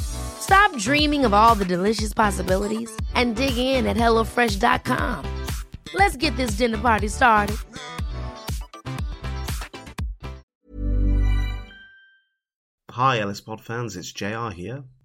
Stop dreaming of all the delicious possibilities and dig in at HelloFresh.com. Let's get this dinner party started. Hi, LS Pod fans, it's JR here.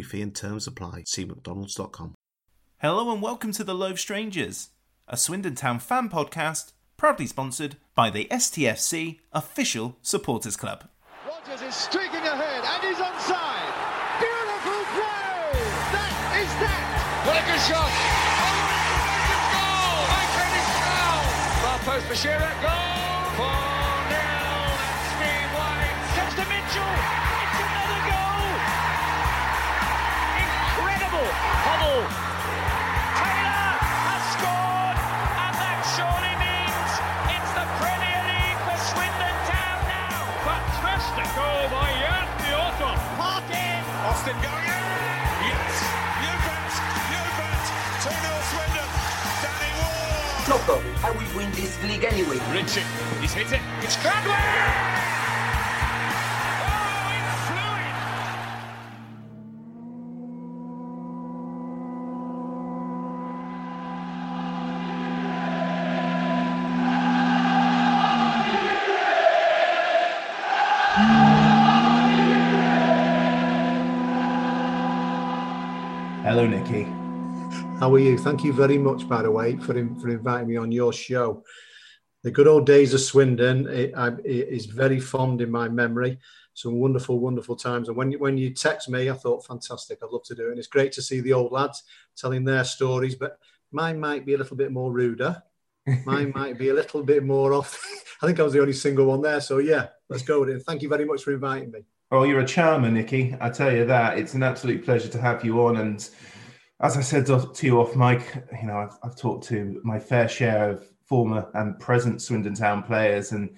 fee and terms apply. See mcdonalds.com. Hello and welcome to The Loathe Strangers, a Swindon Town fan podcast proudly sponsored by the STFC Official Supporters Club. Rodgers is streaking ahead and he's onside. Beautiful play! That is that! What a good shot! Oh, goal! Far post for Shearer. Goal! 4-0. That's 3-1. Steps to Mitchell. Hoddle, Taylor has scored, and that surely means it's the Premier League for Swindon Town now. Fantastic goal by Jan Piotr. Parkin. Austin going in. Yes, Newbert, 2-0 Swindon. Danny Ward. Look, I will win this league anyway. Richard, he's hit it. It's Cradwell. Hello, Nicky. How are you? Thank you very much, by the way, for inviting me on your show. The good old days of Swindon is very fond in my memory. Some wonderful, wonderful times. And when you text me, I thought, fantastic, I'd love to do it. And it's great to see the old lads telling their stories, but mine might be a little bit more ruder. Mine might be a little bit more off. I think I was the only single one there. So, yeah, let's go with it. Thank you very much for inviting me. Oh, you're a charmer, Nicky. I tell you that. It's an absolute pleasure to have you on. And as I said to you off mic, you know, I've talked to my fair share of former and present Swindon Town players, and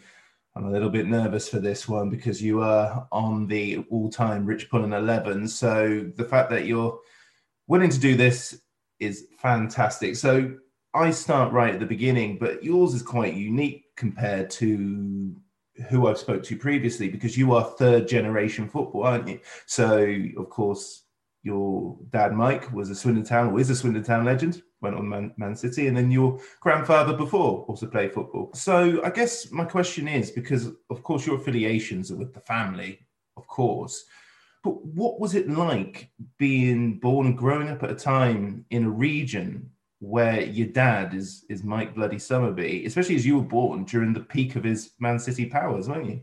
I'm a little bit nervous for this one because you are on the all-time Rich Pullen 11. So the fact that you're willing to do this is fantastic. So I start right at the beginning, but yours is quite unique compared to who I've spoke to previously, because you are third generation football, aren't you? So, of course, your dad, Mike, is a Swindon Town legend, went on Man City, and then your grandfather before also played football. So I guess my question is, because, of course, your affiliations are with the family, of course, but what was it like being born and growing up at a time in a region where your dad is Mike bloody Summerbee, especially as you were born during the peak of his Man City powers, weren't you?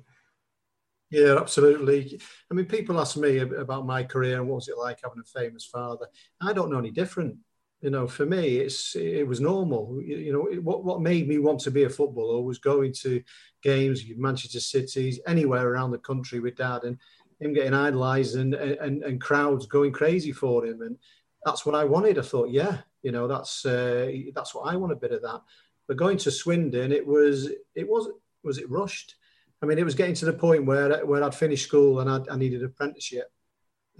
Yeah, absolutely. I mean, people ask me about my career and what was it like having a famous father. I don't know any different. You know, for me, it was normal. You know, what made me want to be a footballer was going to games, Manchester Cities, anywhere around the country with Dad, and him getting idolised and crowds going crazy for him. And that's what I wanted. I thought, yeah. You know, that's what I want, a bit of that. But going to Swindon, was it rushed? I mean, it was getting to the point where I'd finished school and I needed an apprenticeship.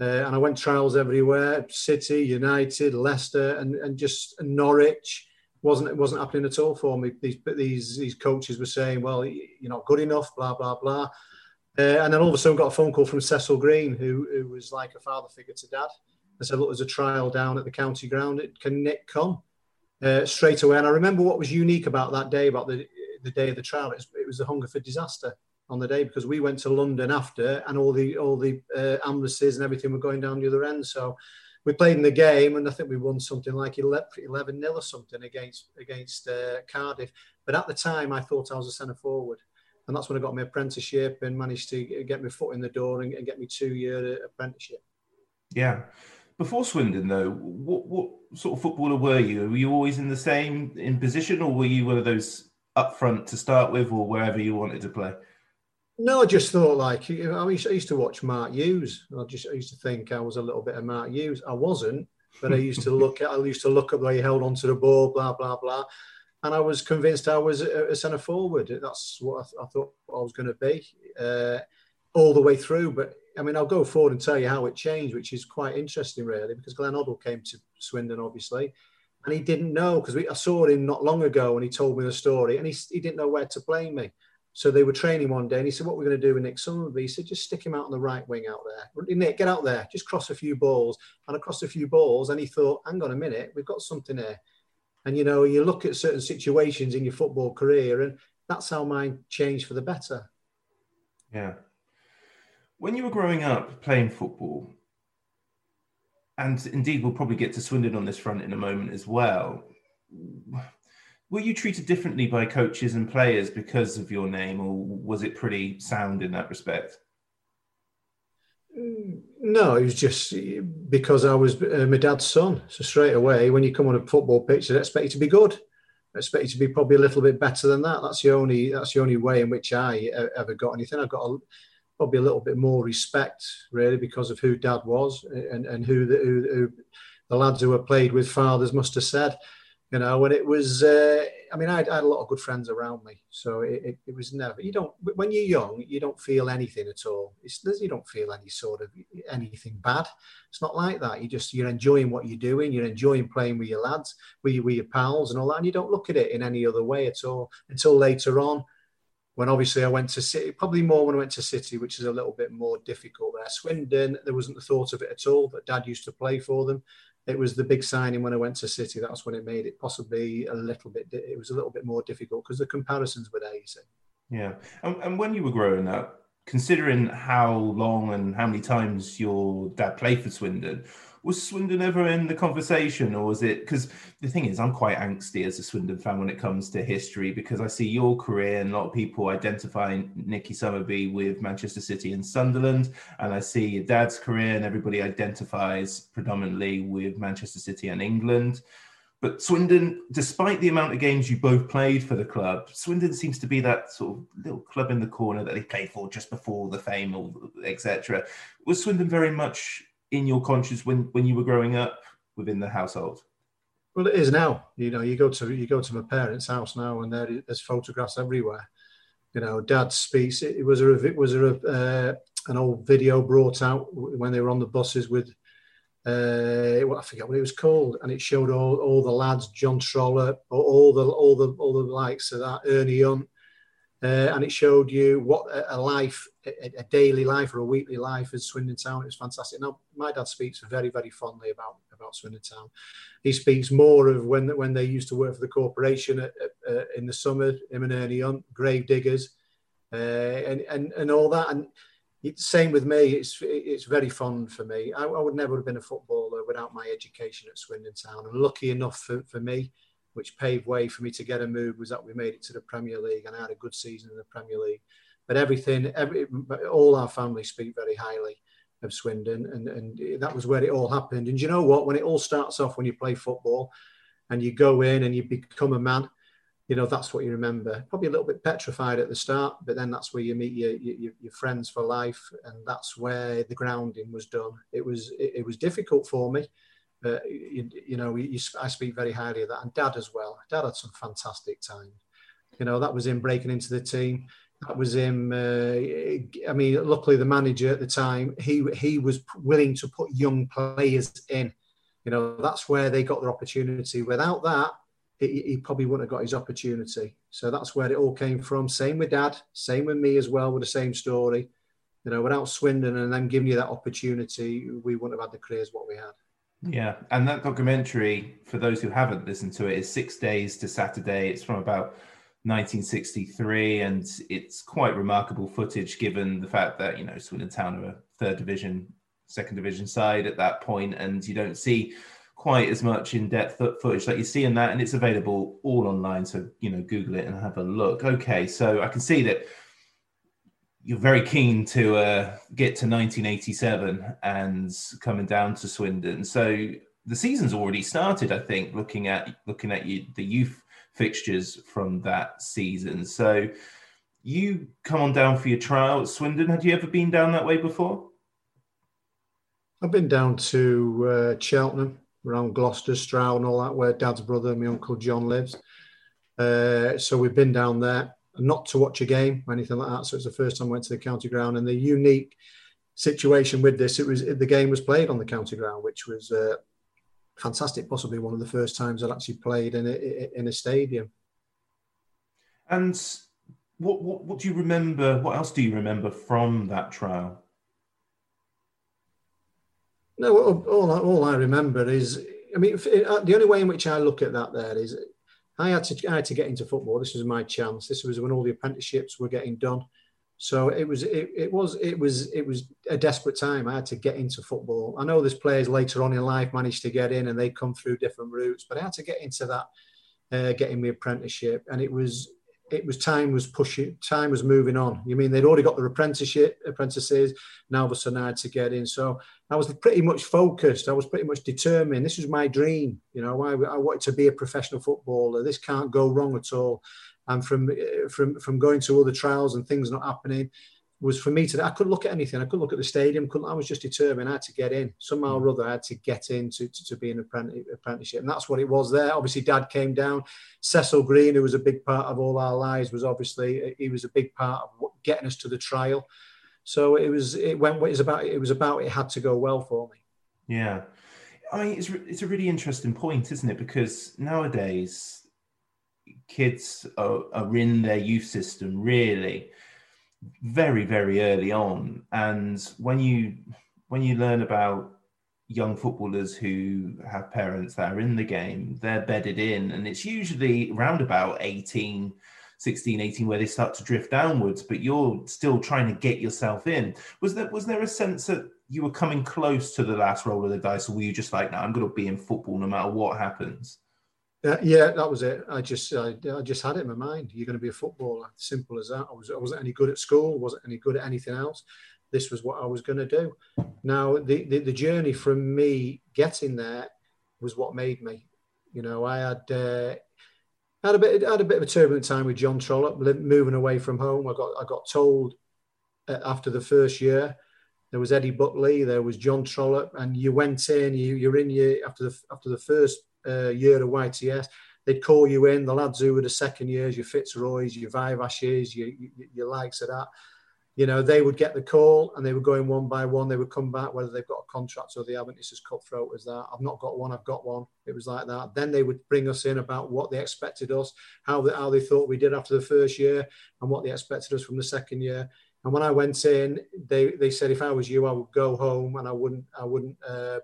And I went trials everywhere, City, United, Leicester, and just Norwich. It wasn't happening at all for me. These coaches were saying, well, you're not good enough, blah, blah, blah. And then all of a sudden got a phone call from Cecil Green, who was like a father figure to Dad. I said, look, there's a trial down at the county ground. Can Nick come? Straight away. And I remember what was unique about that day, about the day of the trial. It was the hunger for disaster. on the day, because we went to London after, and all the ambulances and everything were going down the other end. So we played in the game, and I think we won something like 11-0 or something against Cardiff. But at the time, I thought I was a centre forward, and that's when I got my apprenticeship and managed to get my foot in the door and get my 2-year apprenticeship. Yeah. Before Swindon, though, what sort of footballer were you? Were you always in the same in position, or were you one of those up front to start with, or wherever you wanted to play? No, I just thought, like, I used to watch Mark Hughes. I used to think I was a little bit of Mark Hughes. I wasn't, but I used to look up where he held onto the ball, blah, blah, blah. And I was convinced I was a centre forward. That's what I thought I was going to be all the way through. But I mean, I'll go forward and tell you how it changed, which is quite interesting, really, because Glenn Hoddle came to Swindon, obviously, and he didn't know, because I saw him not long ago and he told me the story, and he didn't know where to play me. So they were training one day, and he said, "What we're going to do with Nick Summerbee?" He said, "Just stick him out on the right wing out there. Nick, get out there. Just cross a few balls." And across a few balls, and he thought, "Hang on a minute, we've got something here." And, you know, you look at certain situations in your football career, and that's how mine changed for the better. Yeah. When you were growing up playing football, and indeed we'll probably get to Swindon on this front in a moment as well, were you treated differently by coaches and players because of your name, or was it pretty sound in that respect? No, it was just because I was my dad's son. So straight away, when you come on a football pitch, they expect you to be good. I expect you to be probably a little bit better than that. That's the only way in which I ever got anything. I got probably a little bit more respect, really, because of who Dad was and who the lads who I played with fathers must have said. You know, and it was, I had a lot of good friends around me. So it was never, when you're young, you don't feel anything at all. You don't feel any sort of anything bad. It's not like that. You're enjoying what you're doing. You're enjoying playing with your lads, with your pals and all that. And you don't look at it in any other way at all until later on, when obviously I went to City, probably more when I went to City, which is a little bit more difficult there. Swindon, there wasn't the thought of it at all, but Dad used to play for them. It was the big signing when I went to City. That's when it made it possibly it was a little bit more difficult because the comparisons were there, you see. Yeah. And when you were growing up, considering how long and how many times your dad played for Swindon, was Swindon ever in the conversation, or was it... Because the thing is, I'm quite angsty as a Swindon fan when it comes to history, because I see your career and a lot of people identifying Nicky Summerbee with Manchester City and Sunderland, and I see your dad's career and everybody identifies predominantly with Manchester City and England. But Swindon, despite the amount of games you both played for the club, Swindon seems to be that sort of little club in the corner that they played for just before the fame, or etc. Was Swindon very much... in your conscience when you were growing up within the household? Well, it is now. You know, you go to my parents' house now, and there's photographs everywhere. You know, Dad speaks. It was an old video brought out when they were on the buses with I forget what it was called, and it showed all the lads, John Trollope, all the likes of that, Ernie Hunt. And it showed you what a life, a daily life or a weekly life in Swindon Town. It was fantastic. Now, my dad speaks very, very fondly about Swindon Town. He speaks more of when they used to work for the corporation in the summer, him and Ernie Hunt, grave diggers, and all that. And same with me. It's very fond for me. I would never have been a footballer without my education at Swindon Town. And lucky enough for me, which paved way for me to get a move, was that we made it to the Premier League, and I had a good season in the Premier League. But all our family speak very highly of Swindon, and that was where it all happened. And you know what? When it all starts off, when you play football and you go in and you become a man, you know, that's what you remember. Probably a little bit petrified at the start, but then that's where you meet your friends for life, and that's where the grounding was done. It was difficult for me. I speak very highly of that, and Dad as well. Dad had some fantastic time. You know, that was him breaking into the team. That was him. Luckily the manager at the time, he was willing to put young players in. You know, that's where they got their opportunity. Without that, he probably wouldn't have got his opportunity. So that's where it all came from. Same with Dad. Same with me as well. With the same story. You know, without Swindon and them giving you that opportunity, we wouldn't have had the careers what we had. Yeah, and that documentary, for those who haven't listened to it, is 6 days to Saturday. It's from about 1963, and it's quite remarkable footage given the fact that, you know, Swindon Town are a third division, second division side at that point, and you don't see quite as much in-depth footage that you see in that, and it's available all online, so, you know, Google it and have a look. Okay, so I can see that you're very keen to get to 1987 and coming down to Swindon. So the season's already started, I think, looking at you, the youth fixtures from that season. So you come on down for your trial at Swindon. Had you ever been down that way before? I've been down to Cheltenham, around Gloucester, Stroud and all that, where Dad's brother, my uncle John, lives. So we've been down there, not to watch a game or anything like that. So it's the first time I went to the county ground, and the unique situation with this, it was the game was played on the county ground, which was fantastic. Possibly one of the first times I'd actually played in a stadium. And what do you remember? What else do you remember from that trial? No, all I remember is, I mean, the only way in which I look at that there is, I had to get into football. This was my chance. This was when all the apprenticeships were getting done. So it was a desperate time. I had to get into football. I know there's players later on in life managed to get in and they come through different routes, but I had to get into that, getting my apprenticeship. And it was time was pushing, time was moving on. You mean they'd already got their apprentices. Now all of a sudden I had to get in. So I was pretty much focused. I was pretty much determined. This was my dream. You know, I wanted to be a professional footballer. This can't go wrong at all. And from going to other trials and things not happening, was for me today, I couldn't look at anything. I couldn't look at the stadium. I was just determined. I had to get in. Somehow or other, I had to get in to be an apprenticeship. And that's what it was there. Obviously, Dad came down. Cecil Green, who was a big part of all our lives, he was a big part of getting us to the trial. So it had to go well for me. Yeah. I mean, it's a really interesting point, isn't it? Because nowadays, kids are in their youth system, really, very, very early on. And when you learn about young footballers who have parents that are in the game, they're bedded in, and it's usually around about 16, 18 where they start to drift downwards, but you're still trying to get yourself in. Was there a sense that you were coming close to the last roll of the dice, or were you just like, no, I'm going to be in football no matter what happens? Yeah, that was it. I just had it in my mind. You're going to be a footballer. Simple as that. I wasn't any good at school. Wasn't any good at anything else. This was what I was going to do. Now, the journey from me getting there was what made me. You know, I had a bit of a turbulent time with John Trollope, moving away from home. I got told after the first year. There was Eddie Buckley. There was John Trollope, and you went in. You're in your after the first year of YTS, they'd call you in, the lads who were the second years, your Fitzroys, your Viveashes, your likes of that, you know, they would get the call and they were going one by one, they would come back, whether they've got a contract or they haven't, it's as cutthroat as that. I've not got one, I've got one. It was like that. Then they would bring us in about what they expected us, how they thought we did after the first year and what they expected us from the second year. And when I went in, they said, if I was you, I would go home and I wouldn't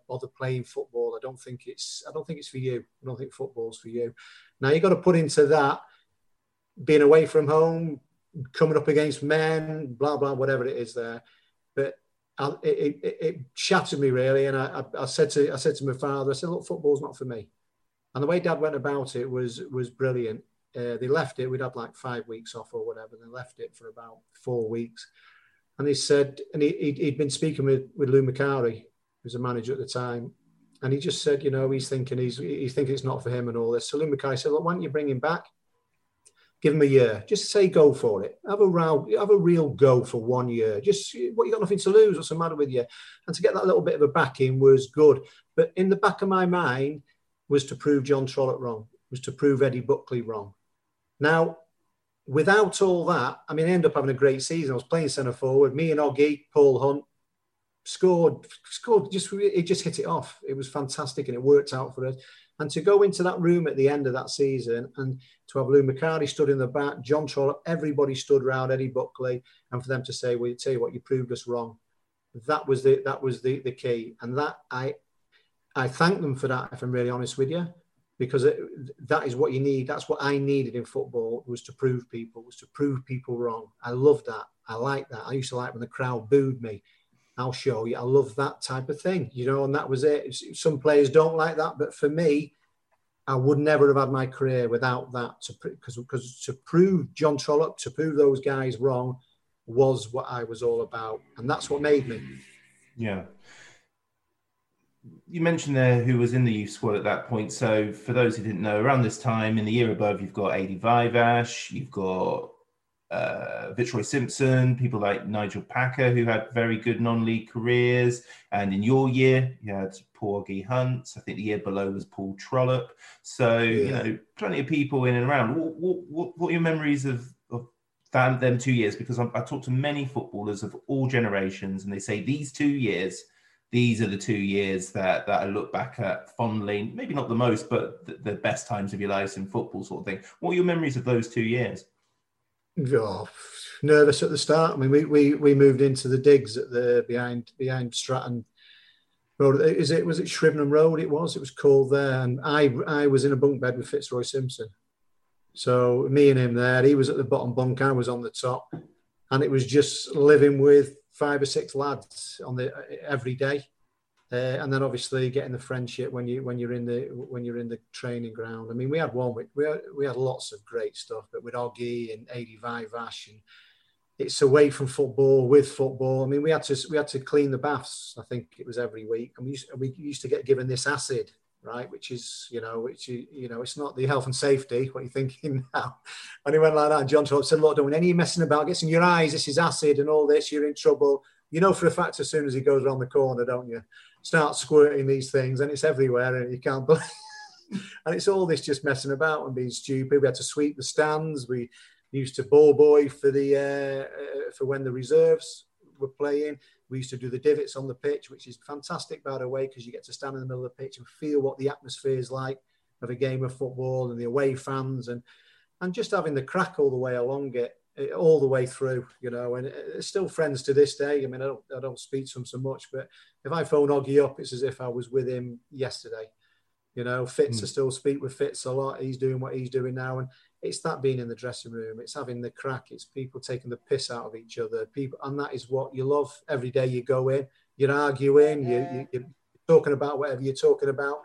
bother playing football. I don't think it's for you. I don't think football's for you. Now you've got to put into that being away from home, coming up against men, blah blah, whatever it is there. But it shattered me really. And I said to my father, I said, look, football's not for me. And the way Dad went about it was brilliant. They left it. We'd had like 5 weeks off or whatever. They left it for about 4 weeks. And he said, and he'd been speaking with Lou Macari, who's a manager at the time. And he just said, you know, he's thinking it's not for him and all this. So Lou Macari said, look, why don't you bring him back? Give him a year. Just say go for it. Have a real go for 1 year. Just, what, you got nothing to lose. What's the matter with you? And to get that little bit of a backing was good. But in the back of my mind was to prove John Trollope wrong, was to prove Eddie Buckley wrong. Now, without all that, I mean, I ended up having a great season. I was playing centre forward. Me and Oggy, Paul Hunt, scored. It just hit it off. It was fantastic, and it worked out for us. And to go into that room at the end of that season, and to have Lou Macari stood in the back, John Trollope, everybody stood round Eddie Buckley, and for them to say, "Well, you tell you what, you proved us wrong." That was the key, and that I thank them for that. If I'm really honest with you. because that is what you need. That's what I needed in football, was to prove people wrong. I love that. I like that. I used to like when the crowd booed me. I'll show you. I love that type of thing, you know, and that was it. Some players don't like that, but for me, I would never have had my career without that, because to prove John Trollope, to prove those guys wrong, was what I was all about, and that's what made me. Yeah. You mentioned there who was in the youth squad at that point. So for those who didn't know, around this time in the year above, you've got Ady Viveash, you've got Fitzroy Simpson, people like Nigel Packer, who had very good non-league careers. And in your year, you had Paul Hunt. I think the year below was Paul Trollope. So, you know, plenty of people in and around. What are your memories of that, them 2 years? Because I talked to many footballers of all generations, and they say these 2 years, these are the 2 years that I look back at fondly. Maybe not the most, but the best times of your lives in football, sort of thing. What are your memories of those 2 years? Oh, nervous at the start. I mean, we moved into the digs at the behind Stratton Road. Was it Shrivenham Road? It was called there. And I was in a bunk bed with Fitzroy Simpson. So me and him there. He was at the bottom bunk. I was on the top, and it was just living with 5 or 6 lads on the every day, and then obviously getting the friendship when you're in the training ground. I mean, we had lots of great stuff, but with Oggy and Ady Viveash, and it's away from football with football. I mean, we had to clean the baths. I think it was every week, and we used to get given this acid, right? Which is it's not the health and safety what you're thinking now. And he went like that. And John Trollope said, "Look, don't want any messing about. Gets in your eyes. This is acid and all this. You're in trouble. You know for a fact as soon as he goes around the corner, don't you? Start squirting these things, and it's everywhere, and you can't believe." And it's all this just messing about and being stupid. We had to sweep the stands. We used to ball boy for the for when the reserves were playing. We used to do the divots on the pitch, which is fantastic, by the way, because you get to stand in the middle of the pitch and feel what the atmosphere is like of a game of football and the away fans, and just having the crack all the way along it all the way through, you know, and still friends to this day. I mean, I don't speak to him so much, but if I phone Oggy up, it's as if I was with him yesterday. You know, Fitz, I still speak with Fitz a lot. He's doing what he's doing now, and it's that being in the dressing room, it's having the crack, it's people taking the piss out of each other, people, and that is what you love. Every day you go in, you're arguing, you're talking about whatever you're talking about,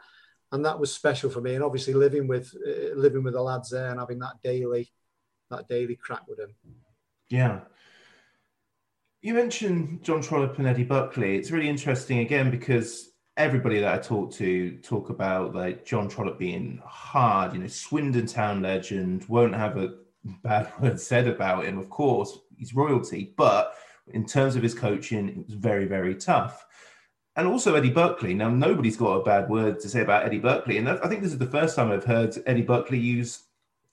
and that was special for me. And obviously living with the lads there and having that daily crack with them. Yeah. You mentioned John Trollope and Ady Buckley. It's really interesting again because everybody that I talk to talk about like John Trollope being hard, you know, Swindon Town legend, won't have a bad word said about him. Of course, he's royalty, but in terms of his coaching, it was very, very tough. And also Ady Buckley. Now, nobody's got a bad word to say about Ady Buckley. And I think this is the first time I've heard Ady Buckley use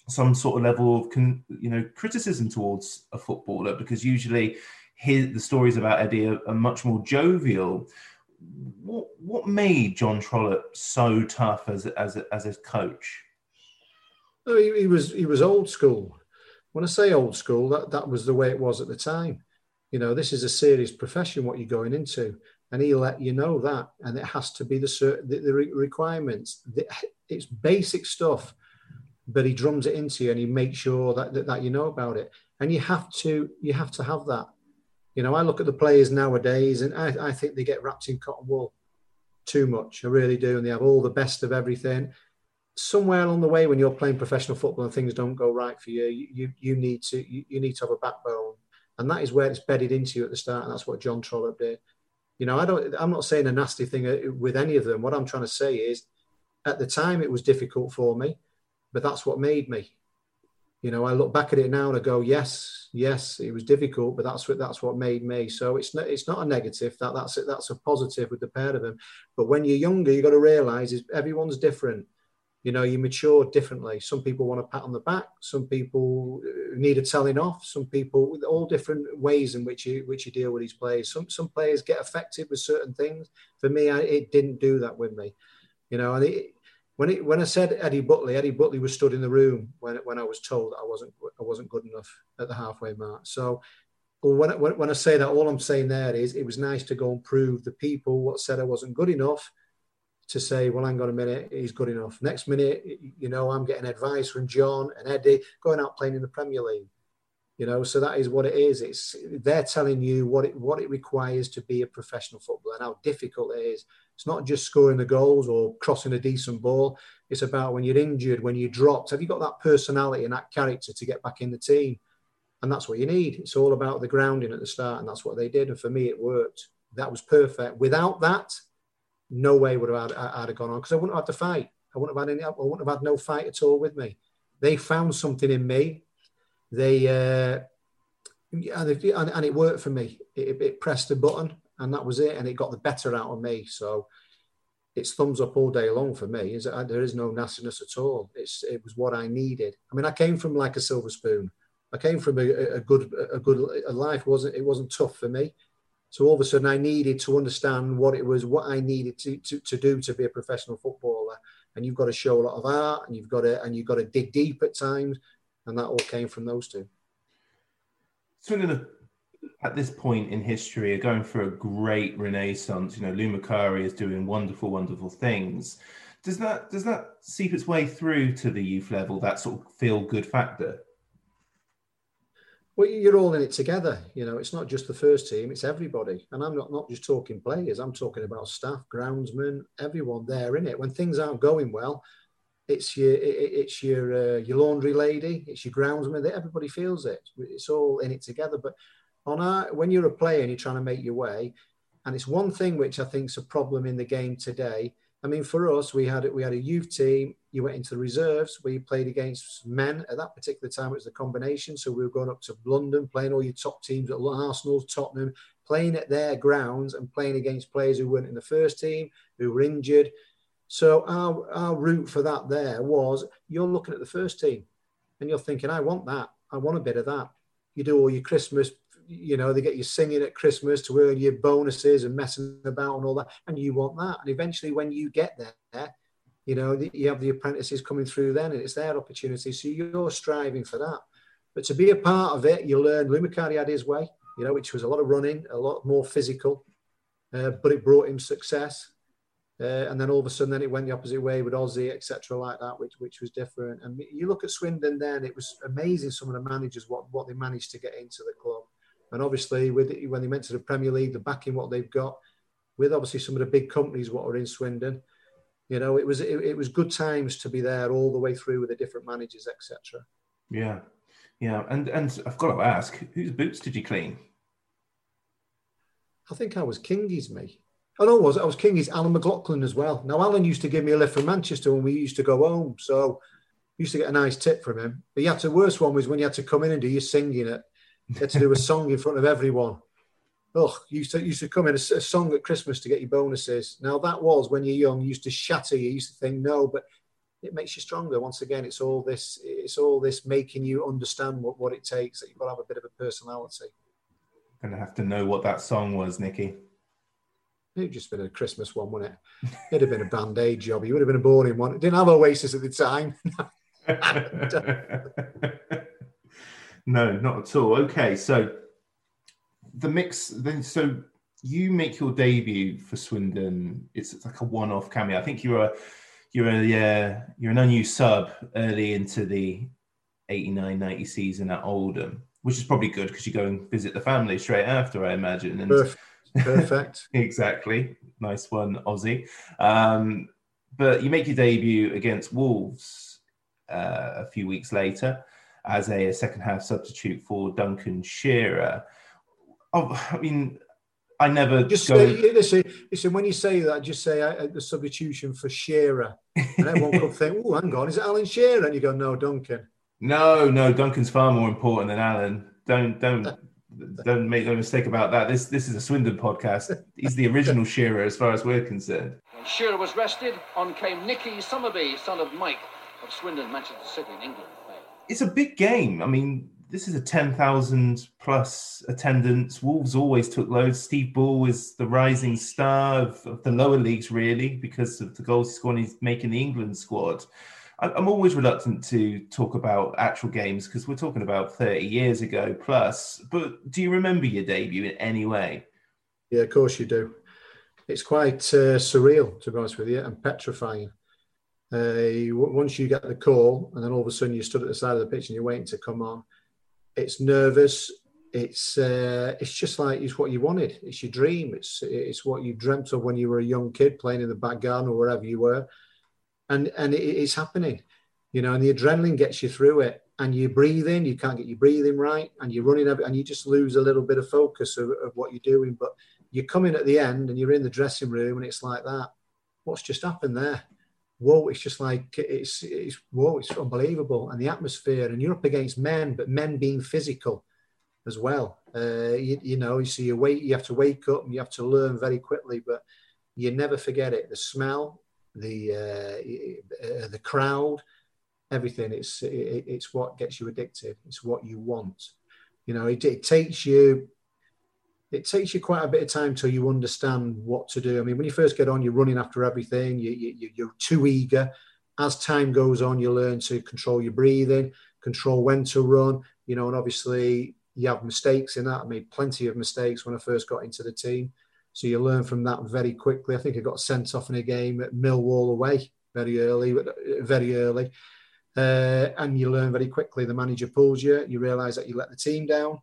some sort of level of, criticism towards a footballer, because usually the stories about Eddie are much more jovial. What made John Trollope so tough as a coach? He was old school. When I say old school, that was the way it was at the time. You know, this is a serious profession, what you're going into, and he let you know that, and it has to be the requirements. It's basic stuff, but he drums it into you, and he makes sure that you know about it, and you have to have that. You know, I look at the players nowadays and I think they get wrapped in cotton wool too much. I really do. And they have all the best of everything. Somewhere along the way, when you're playing professional football and things don't go right for you, you need to have a backbone. And that is where it's bedded into you at the start. And that's what John Trollope did. You know, I'm not saying a nasty thing with any of them. What I'm trying to say is at the time it was difficult for me, but that's what made me. You know, I look back at it now and I go, yes, it was difficult, but that's what made me. So it's not a negative. That's it. That's a positive with the pair of them. But when you're younger, you've got to realise is everyone's different. You know, you mature differently. Some people want a pat on the back. Some people need a telling off. Some people with all different ways in which you deal with these players. Some players get affected with certain things. For me, it didn't do that with me. You know, and it. When I said Ady Buckley was stood in the room when I was told that I wasn't good enough at the halfway mark. So when I say that, all I'm saying there is it was nice to go and prove the people what said I wasn't good enough to say, well, hang on a minute, he's good enough. Next minute, you know, I'm getting advice from John and Eddie going out playing in the Premier League. You know, so that is what it is. It's they're telling you what it requires to be a professional footballer and how difficult it is. It's not just scoring the goals or crossing a decent ball. It's about when you're injured, when you're dropped. Have you got that personality and that character to get back in the team? And that's what you need. It's all about the grounding at the start, and that's what they did. And for me, it worked. That was perfect. Without that, no way would I'd have gone on, because I wouldn't have had to fight. I wouldn't have had no fight at all with me. They found something in me. And it worked for me. It pressed a button, and that was it. And it got the better out of me. So it's thumbs up all day long for me. There is no nastiness at all. It was what I needed. I mean, I came from like a silver spoon. I came from a good life. It wasn't tough for me. So all of a sudden, I needed to understand what I needed to do to be a professional footballer. And you've got to show a lot of art, and you've got to dig deep at times. And that all came from those two. Swindon, at this point in history, are going for a great renaissance. You know, Lou Macari is doing wonderful, wonderful things. Does that seep its way through to the youth level, that sort of feel-good factor? Well, you're all in it together. You know, it's not just the first team, it's everybody. And I'm not just talking players, I'm talking about staff, groundsmen, everyone there in it. When things aren't going well, It's your laundry lady. It's your groundsman. Everybody feels it. It's all in it together. But when you're a player and you're trying to make your way, and it's one thing which I think is a problem in the game today. I mean, for us, we had a youth team. You went into the reserves. We played against men at that particular time. It was the combination. So we were going up to London, playing all your top teams at Arsenal, Tottenham, playing at their grounds and playing against players who weren't in the first team, who were injured. So our route for that there was, you're looking at the first team and you're thinking, I want that. I want a bit of that. You do all your Christmas, you know, they get you singing at Christmas to earn your bonuses and messing about and all that. And you want that. And eventually when you get there, you know, you have the apprentices coming through then, and it's their opportunity. So you're striving for that. But to be a part of it, you learn Lou Macari had his way, you know, which was a lot of running, a lot more physical, but it brought him success. And then all of a sudden, then it went the opposite way with Ossie, etc., like that, which was different. And you look at Swindon then, it was amazing some of the managers, what they managed to get into the club. And obviously, when they went to the Premier League, the backing what they've got, with obviously some of the big companies what were in Swindon, you know, it was good times to be there all the way through with the different managers, etc. Yeah, yeah. And I've got to ask, whose boots did you clean? I think I was Kingy's, mate. I was Kingy's, Alan McLoughlin as well. Now, Alan used to give me a lift from Manchester when we used to go home. So I used to get a nice tip from him. But the worst one was when you had to come in and do your singing. You had to do a song in front of everyone. Ugh, you used to come in, a song at Christmas to get your bonuses. Now, that was when you're young, you used to shatter you. You used to think, no, but it makes you stronger. Once again, it's all this making you understand what it takes, that you've got to have a bit of a personality. Going to have to know what that song was, Nicky. It would just been a Christmas one, wouldn't it? It'd have been a band aid job. You would have been a boring one. It didn't have Oasis at the time. No, not at all. Okay, so the mix. Then, so you make your debut for Swindon. It's like a one-off cameo. I think you're an unused sub early into the 89-90 season at Oldham, which is probably good because you go and visit the family straight after, I imagine. And Perfect. Exactly. Nice one, Aussie. But you make your debut against Wolves a few weeks later as a second-half substitute for Duncan Shearer. Oh, I mean, I never... Listen, when you say that, just say the substitution for Shearer. And everyone could think, oh, hang on, is it Alan Shearer? And you go, no, Duncan. No, Duncan's far more important than Alan. Don't make no mistake about that. This is a Swindon podcast. He's the original Shearer as far as we're concerned. When Shearer was rested, on came Nicky Summerbee, son of Mike of Swindon, Manchester City in England. It's a big game. I mean, this is a 10,000 plus attendance. Wolves always took loads. Steve Ball was the rising star of the lower leagues, really, because of the goals he scored and he's making the England squad. I'm always reluctant to talk about actual games because we're talking about 30 years ago plus, but do you remember your debut in any way? Yeah, of course you do. it's quite surreal, to be honest with you, and petrifying. Once you get the call and then all of a sudden you stood at the side of the pitch and you're waiting to come on, it's nervous. It's just like it's what you wanted. It's your dream. It's what you dreamt of when you were a young kid playing in the back garden or wherever you were. And it's happening, you know, and the adrenaline gets you through it. And you breathe in, you can't get your breathing right, and you're running and you just lose a little bit of focus of what you're doing. But you're coming at the end and you're in the dressing room and it's like that. What's just happened there? Whoa, it's just like, it's unbelievable. And the atmosphere, and you're up against men, but men being physical as well. You have to wake up and you have to learn very quickly, but you never forget it. The smell, the crowd, everything. It's what gets you addicted. It's what you want. You know, it takes you quite a bit of time till you understand what to do. I mean, when you first get on, you're running after everything. You're too eager. As time goes on, you learn to control your breathing, control when to run. You know, and obviously you have mistakes in that. I made plenty of mistakes when I first got into the team. So you learn from that very quickly. I think I got sent off in a game at Millwall away very early. And you learn very quickly. The manager pulls you. You realise that you let the team down,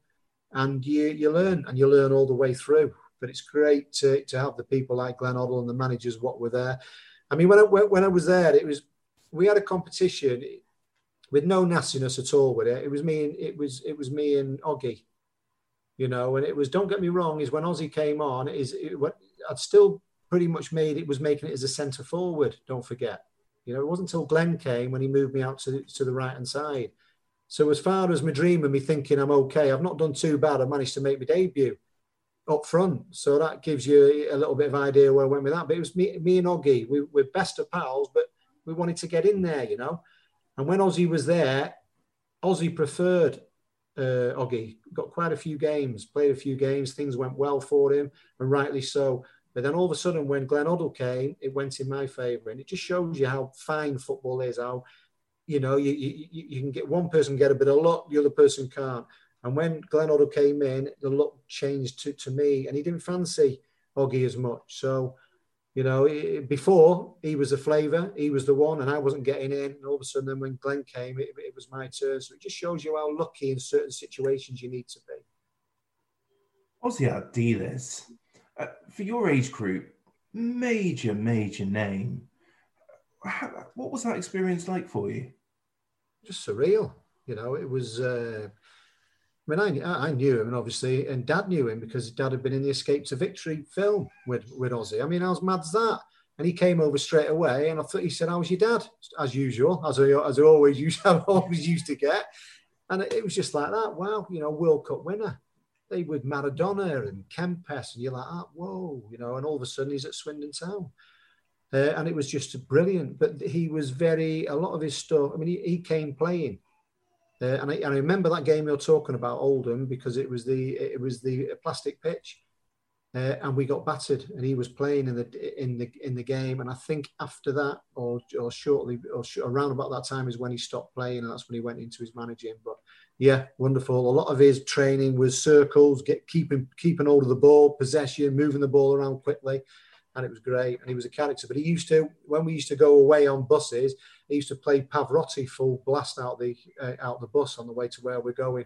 and you learn all the way through. But it's great to have the people like Glenn Hoddle and the managers what were there. I mean, when I was there, we had a competition with no nastiness at all with it. It was me and Oggy, you know. And it was, don't get me wrong, is when Ossie came on, I'd still pretty much making it as a centre forward. Don't forget. You know, it wasn't until Glenn came when he moved me out to the right-hand side. So as far as my dream and me thinking I'm okay, I've not done too bad. I managed to make my debut up front. So that gives you a little bit of idea where I went with that. But it was me and Oggy. We're best of pals, but we wanted to get in there, you know. And when Ossie was there, Ossie preferred Oggy. Got quite a few games, played a few games. Things went well for him, and rightly so. But then all of a sudden, when Glenn Hoddle came, it went in my favour. And it just shows you how fine football is, how, you know, you can get one person get a bit of luck, the other person can't. And when Glenn Hoddle came in, the luck changed to me, and he didn't fancy Oggy as much. So, you know, before, he was the flavour, he was the one, and I wasn't getting in. And all of a sudden, then when Glenn came, it was my turn. So it just shows you how lucky in certain situations you need to be. Obviously, I'd do this. For your age group, major name. What was that experience like for you? Just surreal, you know. It was. I mean, I knew him, and obviously, and Dad knew him because Dad had been in the Escape to Victory film with Ossie. I mean, how's mad's that? And he came over straight away, and I thought, he said, "How's your dad?" As usual, as I always used to get, and it was just like that. Wow, you know, World Cup winner. They with Maradona and Kempes, and you're like, oh, whoa, you know, and all of a sudden he's at Swindon Town. And it was just brilliant. But he was a lot of his stuff, I mean, he came playing. And I remember that game you're talking about, Oldham, because it was the plastic pitch. And we got battered, and he was playing in the game. And I think after that, or shortly, or around about that time, is when he stopped playing, and that's when he went into his managing. But yeah, wonderful. A lot of his training was circles, keeping hold of the ball, possession, moving the ball around quickly, and it was great. And he was a character. But when we used to go away on buses, he used to play Pavarotti full blast out the bus on the way to where we're going.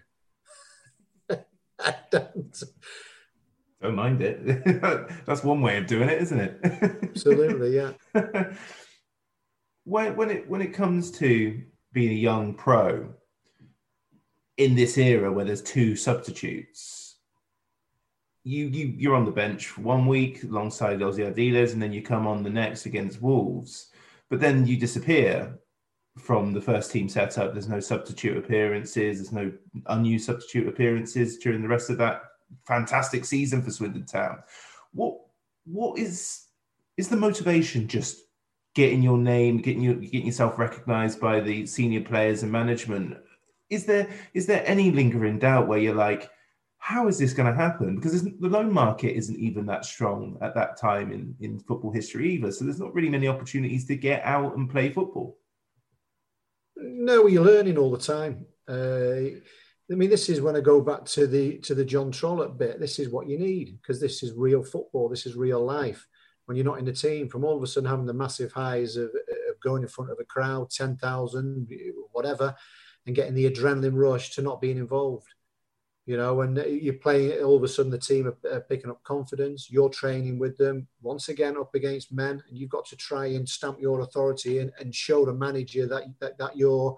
I don't. Don't mind it. That's one way of doing it, isn't it? Absolutely, yeah. When it comes to being a young pro in this era where there's two substitutes, you're on the bench for 1 week alongside Ossie Ardiles, and then you come on the next against Wolves, but then you disappear from the first team setup. There's no substitute appearances. There's no unused substitute appearances during the rest of that fantastic season for Swindon Town. What is the motivation? Just getting your name, getting yourself recognised by the senior players and management. Is there any lingering doubt where you're like, how is this going to happen? Because the loan market isn't even that strong at that time in football history either. So there's not really many opportunities to get out and play football. No, you're learning all the time. I mean, this is when I go back to the John Trollope bit. This is what you need, because this is real football. This is real life. when you're not in the team, from all of a sudden having the massive highs of going in front of a crowd, 10,000, whatever, and getting the adrenaline rush to not being involved. You know, and you're playing, all of a sudden the team are picking up confidence. You're training with them, once again up against men, and you've got to try and stamp your authority in and show the manager that you're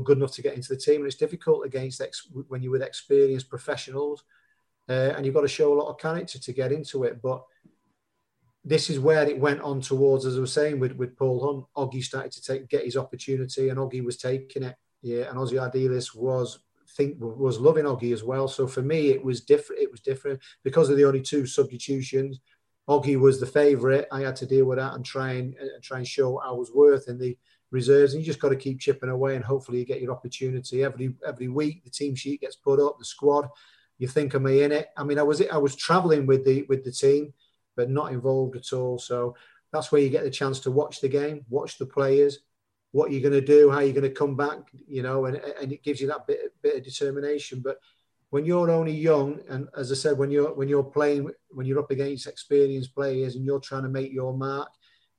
good enough to get into the team. And it's difficult against when you're with experienced professionals, and you've got to show a lot of character to get into it. But this is where it went on towards, as I was saying, with Paul Hunt. Oggy started to get his opportunity, and Oggy was taking it. Yeah, and Ossie Ardiles was loving Oggy as well. So for me, it was different because of the only two substitutions. Oggy was the favourite. I had to deal with that and try and show I was worth in the reserves. And you just got to keep chipping away, and hopefully you get your opportunity every week. The team sheet gets put up, the squad. You think, am I in it? I mean, I was travelling with the team, but not involved at all. So that's where you get the chance to watch the game, watch the players. What you're going to do, how you're going to come back, you know, and it gives you that bit of determination. But when you're only young, and as I said, when you're up against experienced players and you're trying to make your mark,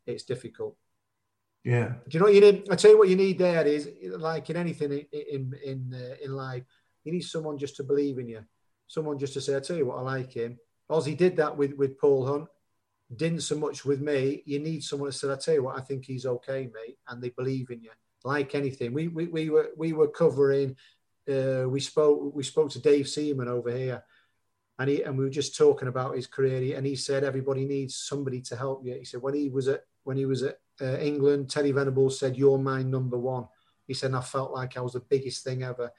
it's difficult. Yeah. Do you know what you need? I tell you what you need there is, like in anything in life, you need someone just to believe in you, someone just to say, I tell you what, I like him. Ossie did that with Paul Hunt. Didn't so much with me. You need someone to say, I tell you what, I think he's okay, mate, and they believe in you. Like anything, we were covering. We spoke to Dave Seaman over here, and we were just talking about his career. And he said everybody needs somebody to help you. He said when he was at England, Terry Venables said, "You're my number one." He said, and I felt like I was the biggest thing ever.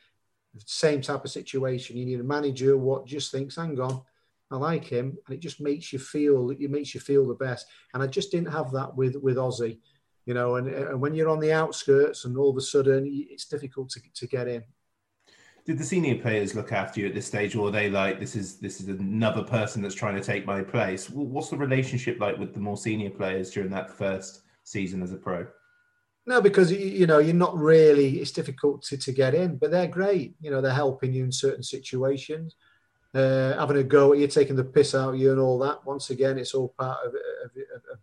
Same type of situation. You need a manager what just thinks, hang on, I like him, and it just makes you feel the best. And I just didn't have that with Ossie, you know. And when you're on the outskirts, and all of a sudden it's difficult to get in. Did the senior players look after you at this stage, or were they like, this is another person that's trying to take my place? What's the relationship like with the more senior players during that first season as a pro? No, because, you know, you're not really. It's difficult to get in, but they're great. You know, they're helping you in certain situations. Having a go at you, taking the piss out of you and all that. Once again, it's all part of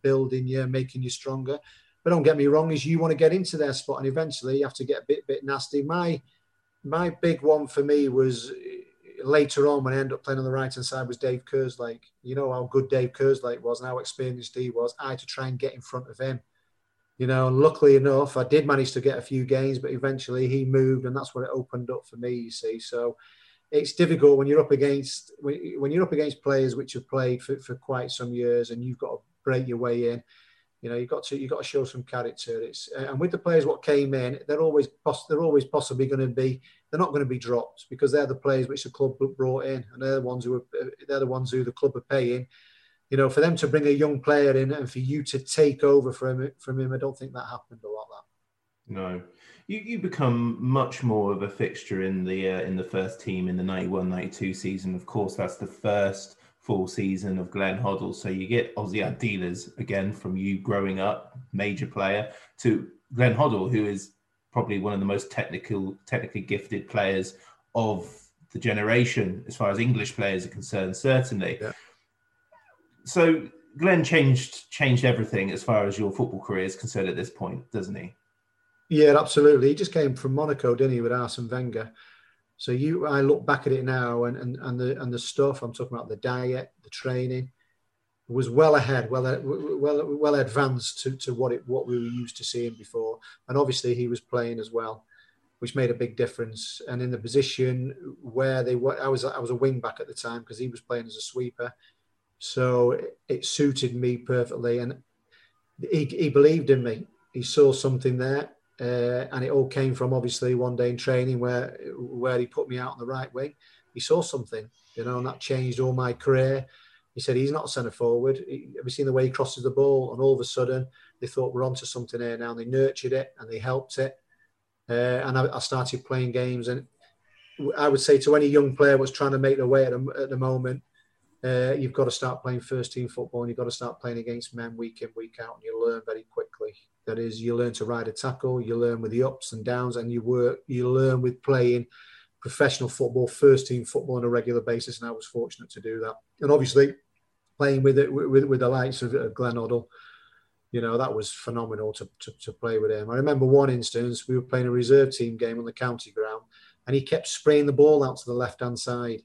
building you, making you stronger. But don't get me wrong, is you want to get into their spot, and eventually you have to get a bit nasty. My big one for me was later on when I ended up playing on the right-hand side was Dave Kerslake. You know how good Dave Kerslake was and how experienced he was. I had to try and get in front of him. You know, and luckily enough, I did manage to get a few games, but eventually he moved, and that's when it opened up for me, you see. So it's difficult when you're up against players which have played for quite some years, and you've got to break your way in. You know, you've got to show some character. And with the players what came in, they're always possibly going to be, they're not going to be dropped, because they're the players which the club brought in, and they're the ones who the club are paying. You know, for them to bring a young player in and for you to take over from him, I don't think that happened a lot. No, you become much more of a fixture in the first team in the 91-92 season. Of course, that's the first full season of Glenn Hoddle. So you get Ossie Ardiles again, from you growing up, major player, to Glenn Hoddle, who is probably one of the most technically gifted players of the generation, as far as English players are concerned, certainly. Yeah. So Glenn changed everything as far as your football career is concerned at this point, doesn't he? Yeah, absolutely. He just came from Monaco, didn't he, with Arsene Wenger? So I look back at it now, and the stuff I'm talking about, the diet, the training, was well advanced to what we were used to seeing before. And obviously he was playing as well, which made a big difference. And in the position where they were, I was a wing back at the time, because he was playing as a sweeper, so it suited me perfectly. And he believed in me. He saw something there. And it all came from, obviously, one day in training where he put me out on the right wing. He saw something, you know, and that changed all my career. He said, he's not centre forward. Have you seen the way he crosses the ball? And all of a sudden, they thought, we're onto something here now. And they nurtured it and they helped it. And I started playing games. And I would say to any young player who's trying to make their way at the moment, you've got to start playing first-team football, and you've got to start playing against men week in, week out, and you learn very quickly. That is, you learn to ride a tackle, you learn with the ups and downs, and you learn with playing professional football, first-team football on a regular basis, and I was fortunate to do that. And obviously, playing with the likes of Glenn Hoddle. You know, that was phenomenal to play with him. I remember one instance, we were playing a reserve team game on the county ground, and he kept spraying the ball out to the left-hand side,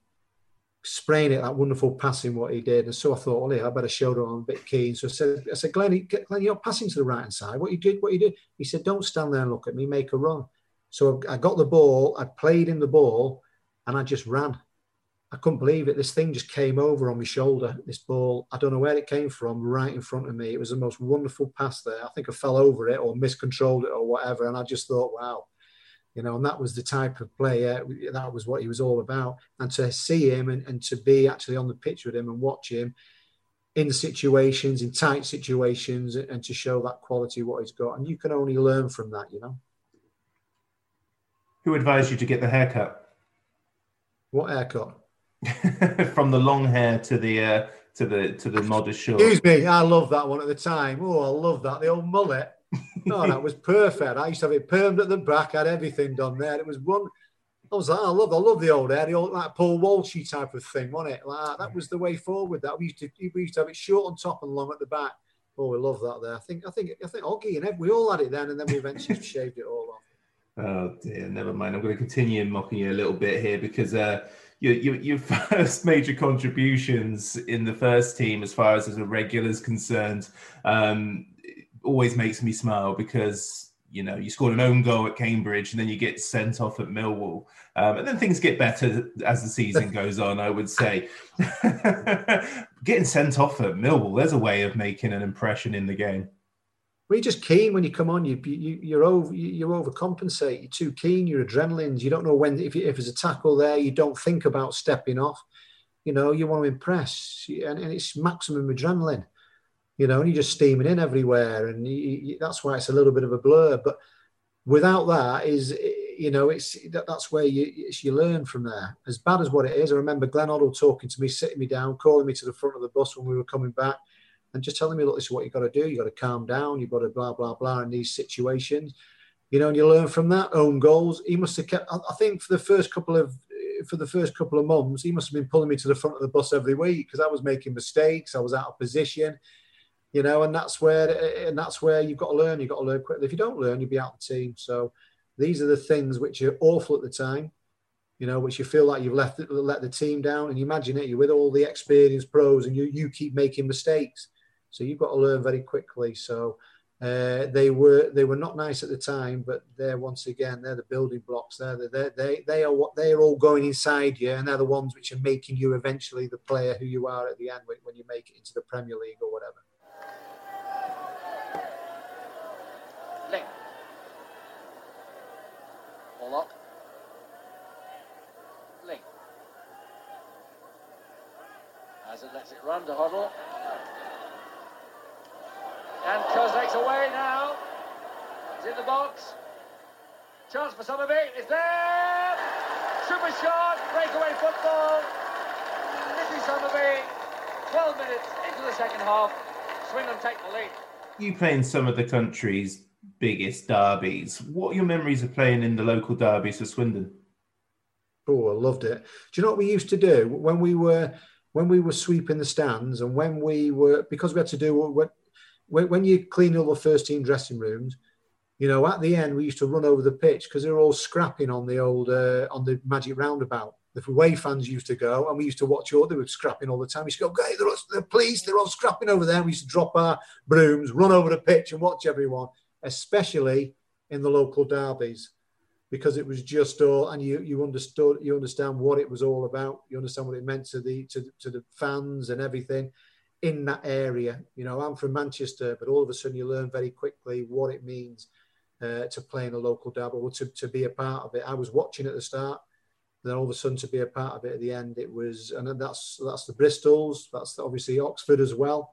spraying it, that wonderful passing what he did. And so I thought, well, yeah, I better show him I'm a bit keen. So I said, Glenn, you're passing to the right-hand side. What you did? He said, don't stand there and look at me, make a run. So I got the ball, I played him the ball, and I just ran. I couldn't believe it. This thing just came over on my shoulder, this ball. I don't know where it came from, right in front of me. It was the most wonderful pass there. I think I fell over it or miscontrolled it or whatever. And I just thought, wow. You know, and that was the type of player, that was what he was all about. And to see him and to be actually on the pitch with him and watch him in situations, in tight situations, and to show that quality, what he's got. And you can only learn from that, you know. Who advised you to get the haircut? What haircut? From the long hair to the modest short. Excuse me, I love that one at the time. Oh, I love that, the old mullet. No, that was perfect. I used to have it permed at the back. I had everything done there. It was one. I was like, I love the old hair, the old like Paul Walshy type of thing, wasn't it? Like that was the way forward. That we used to have it short on top and long at the back. Oh, we love that there. I think Oggy and Ed, we all had it then, and then we eventually shaved it all off. Oh dear, never mind. I'm going to continue mocking you a little bit here because your first major contributions in the first team, as far as a regular is concerned, always makes me smile because, you know, you scored an own goal at Cambridge and then you get sent off at Millwall. And then things get better as the season goes on, I would say. Getting sent off at Millwall, there's a way of making an impression in the game. Well, you're just keen when you come on. You overcompensate. You're too keen. Your adrenaline's. You don't know when if there's a tackle there. You don't think about stepping off. You know, you want to impress, and it's maximum adrenaline. You know, and you're just steaming in everywhere, and that's why it's a little bit of a blur. But without that, that's where you learn from there. As bad as what it is, I remember Glenn Hoddle talking to me, sitting me down, calling me to the front of the bus when we were coming back. And just telling me, look, this is what you've got to do. You've got to calm down. You've got to blah, blah, blah in these situations. You know, and you learn from that. Own goals. He must have kept, I think for the first couple of months, he must have been pulling me to the front of the bus every week because I was making mistakes. I was out of position, you know, and that's where you've got to learn. You've got to learn quickly. If you don't learn, you'll be out of the team. So these are the things which are awful at the time, you know, which you feel like you've let the team down. And you imagine it, you're with all the experienced pros and you keep making mistakes. So you've got to learn very quickly. So they were not nice at the time, but they're once again they're the building blocks. They are all going inside you, and they're the ones which are making you eventually the player who you are at the end when you make it into the Premier League or whatever. Link. All up. Link. As it lets it run to Hoddle. And Kerslake's away now. It's in the box. Chance for Summerbee. It's there. Super shot. Breakaway football. Nicky Summerbee. 12 minutes into the second half. Swindon take the lead. You play in some of the country's biggest derbies. What are your memories of playing in the local derbies for Swindon? Oh, I loved it. Do you know what we used to do when we were sweeping the stands and when we were, because we had to do what. When you clean all the first team dressing rooms, you know, at the end, we used to run over the pitch because they were all scrapping on the old, on the Magic Roundabout. The away fans used to go and we used to watch all, they were scrapping all the time. We used to go, hey, the police, they're all scrapping over there. We used to drop our brooms, run over the pitch and watch everyone, especially in the local derbies, because it was just all, and you understand what it was all about. You understand what it meant to the fans and everything. In that area, you know, I'm from Manchester, but all of a sudden you learn very quickly what it means to play in a local derby or to be a part of it. I was watching at the start, then all of a sudden to be a part of it at the end, it was, and that's the Bristols, that's obviously Oxford as well,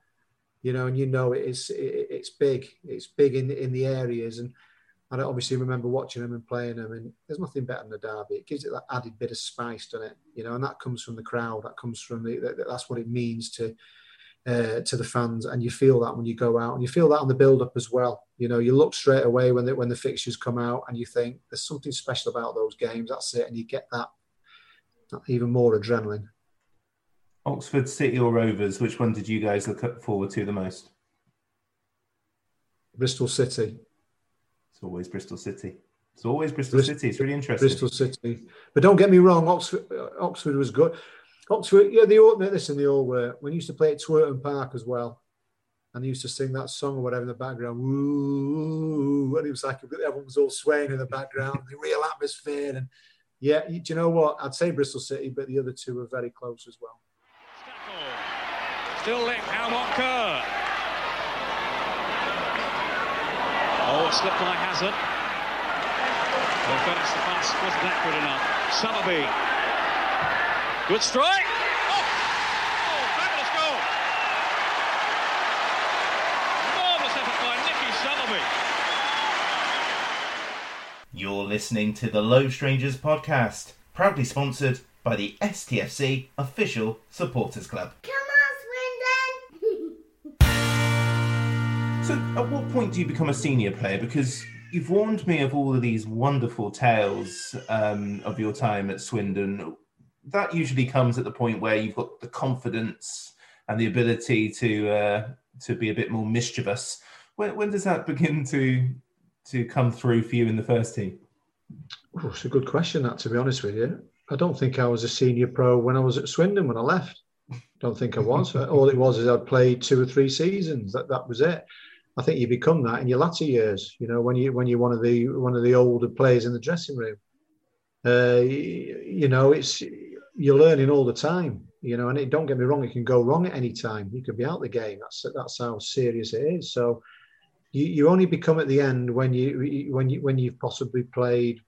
you know, and you know it's big in the areas, and I obviously remember watching them and playing them, and there's nothing better than a derby. It gives it that added bit of spice, doesn't it? You know, and that comes from the crowd, that comes from that's what it means to the fans, and you feel that when you go out, and you feel that on the build-up as well. You know, you look straight away when the fixtures come out, and you think there's something special about those games. That's it, and you get that even more adrenaline. Oxford, City or Rovers, which one did you guys look forward to the most? Bristol City. It's always Bristol City. It's always Bristol City. It's really interesting. Bristol City. But don't get me wrong, Oxford was good. Oxford, yeah, they all were. We used to play at Twerton Park as well. And they used to sing that song or whatever in the background. Ooh, and it was like everyone was all swaying in the background. The real atmosphere. And yeah, do you know what? I'd say Bristol City, but the other two were very close as well. Still lit, now Moncur. Oh, it slipped by Hazard. Well, first the pass wasn't that good enough. Summerbee. Good strike. Oh, fabulous goal. Marvellous effort by Nicky Summerbee. You're listening to the Low Strangers podcast, proudly sponsored by the STFC Official Supporters Club. So at what point do you become a senior player? Because you've warned me of all of these wonderful tales of your time at Swindon. That usually comes at the point where you've got the confidence and the ability to be a bit more mischievous. When does that begin to come through for you in the first team? Oh, it's a good question, that, to be honest with you. I don't think I was a senior pro when I was at Swindon when I left. Don't think I was. All it was is I'd played 2 or 3 seasons. That was it. I think you become that in your latter years, you know, when you're one of the older players in the dressing room. You know, it's you're learning all the time, you know, and don't get me wrong, it can go wrong at any time. You could be out the game. That's how serious it is. So you only become at the end when you've possibly played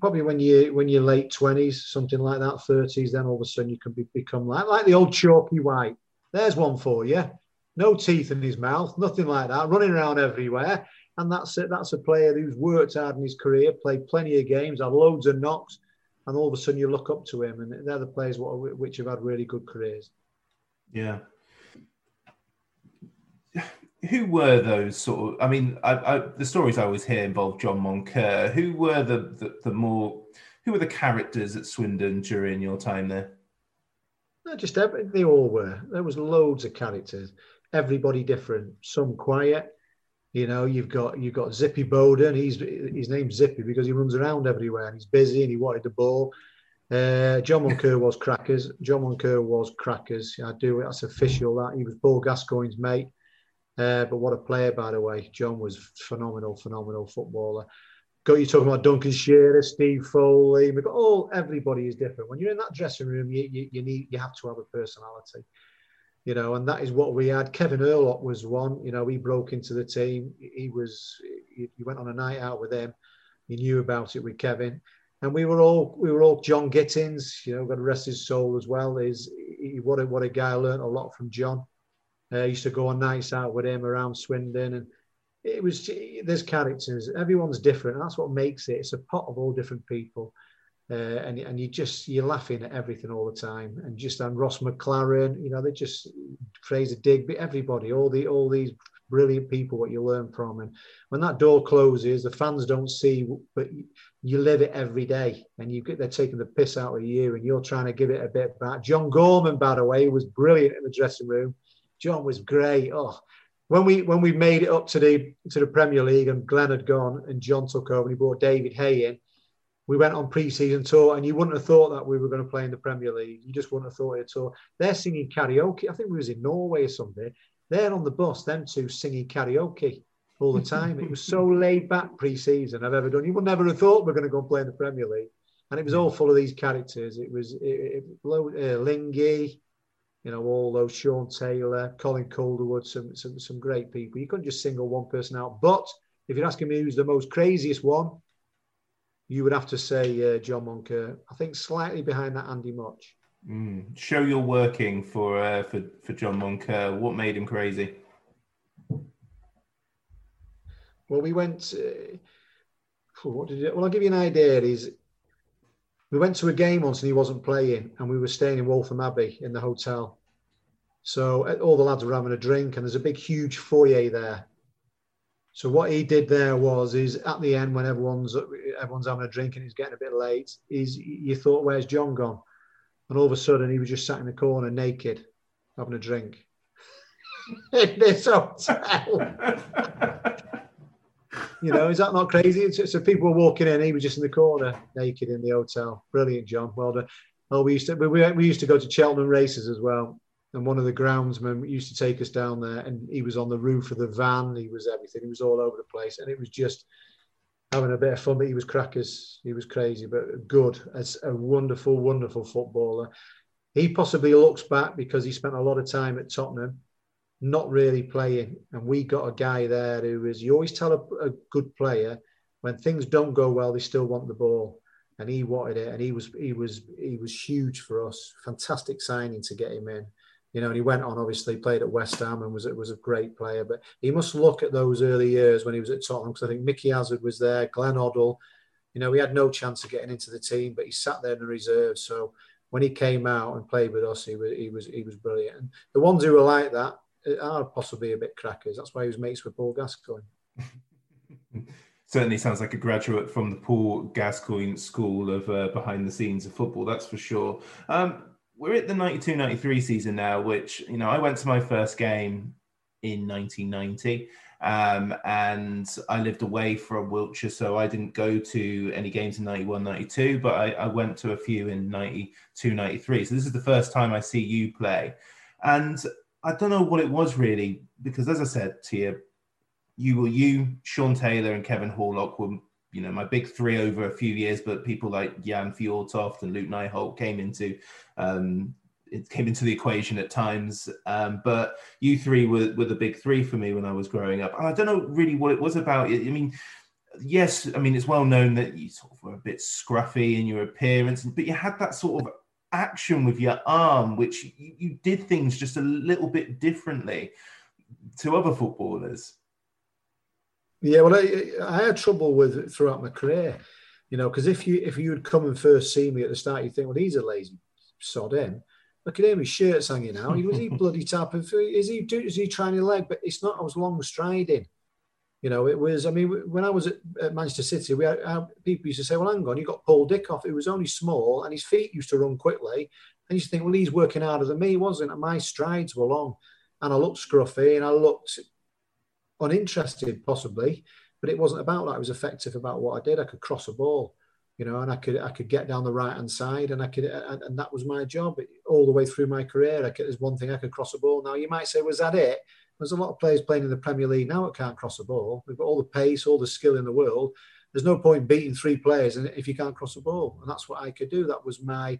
probably when you're late 20s, something like that, 30s, then all of a sudden you can become like the old Chalky White. There's one for you. No teeth in his mouth, nothing like that, running around everywhere. And that's it. That's a player who's worked hard in his career, played plenty of games, had loads of knocks, and all of a sudden you look up to him. And they're the players which have had really good careers. Yeah. Who were those sort of, I mean, the stories I always hear involve John Moncur. Who were who were the characters at Swindon during your time there? No, just they all were. There was loads of characters. Everybody different, some quiet. You know, you've got Zippy Bowden. He's named Zippy because he runs around everywhere and he's busy and he wanted the ball. John Moncur was crackers. That's official, that. He was Paul Gascoigne's mate. But what a player, by the way. John was phenomenal footballer. You're talking about Duncan Shearer, Steve Foley. We've got everybody is different. When you're in that dressing room, you have to have a personality. You know, and that is what we had. Kevin Horlock was one. You know, he broke into the team. You went on a night out with him. You knew about it with Kevin, and we were all John Gittins. You know, got to rest his soul as well. What a guy. I learnt a lot from John. I used to go on nights out with him around Swindon, and there's characters. Everyone's different, and that's what makes it. It's a pot of all different people. And you're laughing at everything all the time, and Ross McLaren, you know, they just Fraser Digby, everybody, all these brilliant people, what you learn from, and when that door closes, the fans don't see, but you live it every day, and they're taking the piss out of you, and you're trying to give it a bit back. John Gorman, by the way, was brilliant in the dressing room. John was great. Oh, when we made it up to the Premier League, and Glenn had gone, and John took over, and he brought David Hay in. We went on pre-season tour, and you wouldn't have thought that we were going to play in the Premier League. You just wouldn't have thought it at all. They're singing karaoke. I think we was in Norway or something. They're on the bus, them two singing karaoke all the time. It was so laid back pre-season I've ever done. You would never have thought we were going to go and play in the Premier League. And it was all full of these characters. It was Lingy, you know, all those, Sean Taylor, Colin Calderwood, some great people. You couldn't just single one person out. But if you're asking me who's the most craziest one, you would have to say John Moncur. I think slightly behind that, Andy Mutch. Show your working for John Moncur. What made him crazy? Well, we went. I'll give you an idea. We went to a game once and he wasn't playing, and we were staying in Waltham Abbey in the hotel. So all the lads were having a drink, and there's a big, huge foyer there. So what he did there was at the end, when everyone's having a drink and it's getting a bit late, you thought, where's John gone? and all of a sudden he was just sat in the corner naked, having a drink in this hotel. You know, is that not crazy? So people were walking in, he was just in the corner naked in the hotel. Brilliant, John. Well done. Oh, we used to go to Cheltenham races as well. And one of the groundsmen used to take us down there, and he was on the roof of the van. He was everything. He was all over the place. And it was just having a bit of fun. But he was crackers. He was crazy, but good. As a wonderful, wonderful footballer. He possibly looks back because he spent a lot of time at Tottenham not really playing. And we got a guy there who is, you always tell a good player, when things don't go well, they still want the ball. And he wanted it. And he was huge for us. Fantastic signing to get him in. You know, and he went on, obviously, played at West Ham and was a great player. But he must look at those early years when he was at Tottenham, because I think Mickey Hazard was there, Glenn Hoddle. You know, he had no chance of getting into the team, but he sat there in the reserve. So when he came out and played with us, he was brilliant. And the ones who were like that are possibly a bit crackers. That's why he was mates with Paul Gascoigne. Certainly sounds like a graduate from the Paul Gascoigne School of behind the scenes of football, that's for sure. We're at the 92-93 season now, which, you know, I went to my first game in 1990 and I lived away from Wiltshire, so I didn't go to any games in 91-92, but I went to a few in 92-93. So this is the first time I see you play. And I don't know what it was really, because as I said to you, Sean Taylor and Kevin Horlock were, you know, my big three over a few years, but people like Jan Fjordtoft and Luke Nyholt came into the equation at times. But you three were the big three for me when I was growing up. And I don't know really what it was about. I mean, yes, I mean, it's well known that you sort of were a bit scruffy in your appearance, but you had that sort of action with your arm, which you did things just a little bit differently to other footballers. Yeah, well, I had trouble with it throughout my career, you know, because if you would come and first see me at the start, you'd think, well, he's a lazy sod in. Look at him, his shirt's hanging out. Was he bloody tapping? Is he trying his leg? But it's not, I was long striding. You know, it was, I mean, when I was at Manchester City, people used to say, well, hang on, you got Paul Dick off. It was only small and his feet used to run quickly. And you used to think, well, he's working harder than me, wasn't it? And my strides were long and I looked scruffy and I looked uninterested possibly, but it wasn't about that. I was effective about what I did. I could cross a ball, you know, and I could get down the right hand side, and and that was my job all the way through my career. There's one thing, I could cross a ball. Now you might say, was that it? There's a lot of players playing in the Premier League now that can't cross a ball. We've got all the pace, all the skill in the world. There's no point beating three players if you can't cross a ball, and that's what I could do. That was my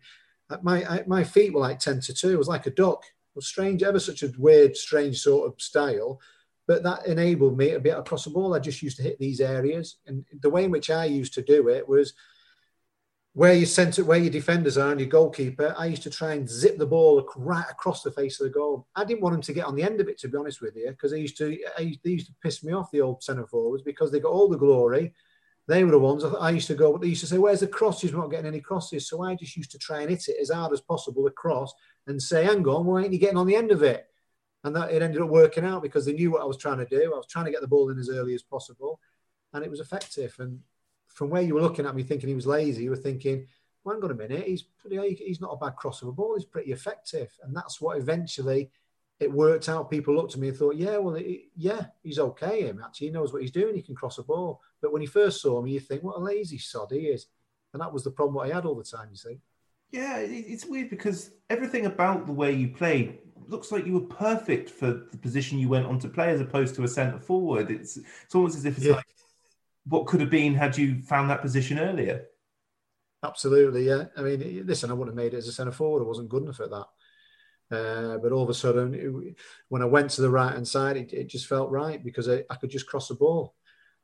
feet were like 10 to 2. It was like a duck. It was strange, ever such a weird, strange sort of style. But that enabled me to be able to cross the ball. I just used to hit these areas. And the way in which I used to do it was where your defenders are and your goalkeeper, I used to try and zip the ball right across the face of the goal. I didn't want them to get on the end of it, to be honest with you, because they used to piss me off, the old centre forwards, because they got all the glory. They were the ones I used to go, but they used to say, where's the crosses? We're not getting any crosses. So I just used to try and hit it as hard as possible across and say, hang on, why ain't you getting on the end of it? And that it ended up working out because they knew what I was trying to do. I was trying to get the ball in as early as possible, and it was effective. And from where you were looking at me thinking he was lazy, you were thinking, well, hang on a minute, he's not a bad cross of a ball. He's pretty effective. And that's what eventually it worked out. People looked at me and thought, yeah, well, he's okay. Him actually, he knows what he's doing. He can cross a ball. But when you first saw him, you think, what a lazy sod he is. And that was the problem what I had all the time, you see. Yeah, it's weird because everything about the way you played looks like you were perfect for the position you went on to play, as opposed to a centre forward. It's almost as if it's like what could have been had you found that position earlier. Absolutely, yeah. I mean, listen, I wouldn't have made it as a centre forward. I wasn't good enough at that. But all of a sudden, when I went to the right hand side, it just felt right because I could just cross the ball,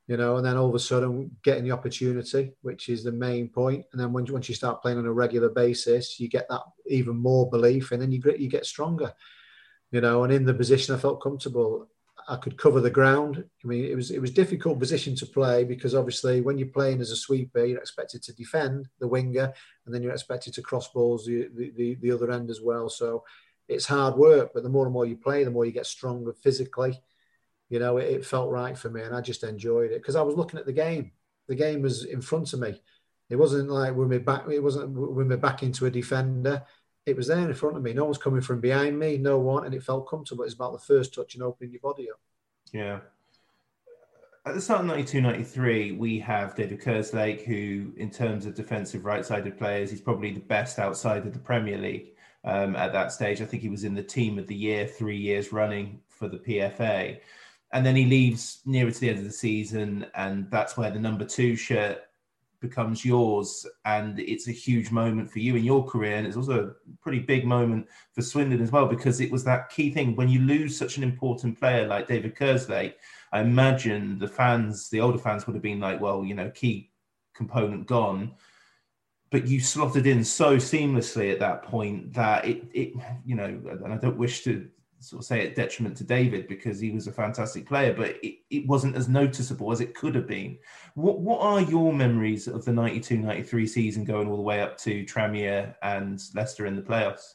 you know. And then all of a sudden, getting the opportunity, which is the main point. And then once you start playing on a regular basis, you get that even more belief, and then you get stronger, you know. And in the position, I felt comfortable. I could cover the ground. I mean, it was a difficult position to play because obviously, when you're playing as a sweeper, you're expected to defend the winger, and then you're expected to cross balls the other end as well. So it's hard work, but the more and more you play, the more you get stronger physically. You know, it felt right for me, and I just enjoyed it because I was looking at the game. The game was in front of me. It wasn't like with my back into a defender. it was there in front of me. No one's coming from behind me, no one, and it felt comfortable. It's about the first touch and opening your body up. Yeah. At the start of 92-93, we have David Kerslake, who, in terms of defensive right-sided players, he's probably the best outside of the Premier League at that stage. I think he was in the team of the year 3 years running for the PFA. And then he leaves nearer to the end of the season, and that's where the number 2 shirt becomes yours. And it's a huge moment for you in your career. And it's also a pretty big moment for Swindon as well, because it was that key thing. When you lose such an important player like David Kerslake, I imagine the fans, the older fans, would have been like, well, you know, key component gone. But you slotted in so seamlessly at that point that it you know, and I don't wish to sort of say it detriment to David, because he was a fantastic player, but it wasn't as noticeable as it could have been. What are your memories of the 92-93 season going all the way up to Tranmere and Leicester in the playoffs?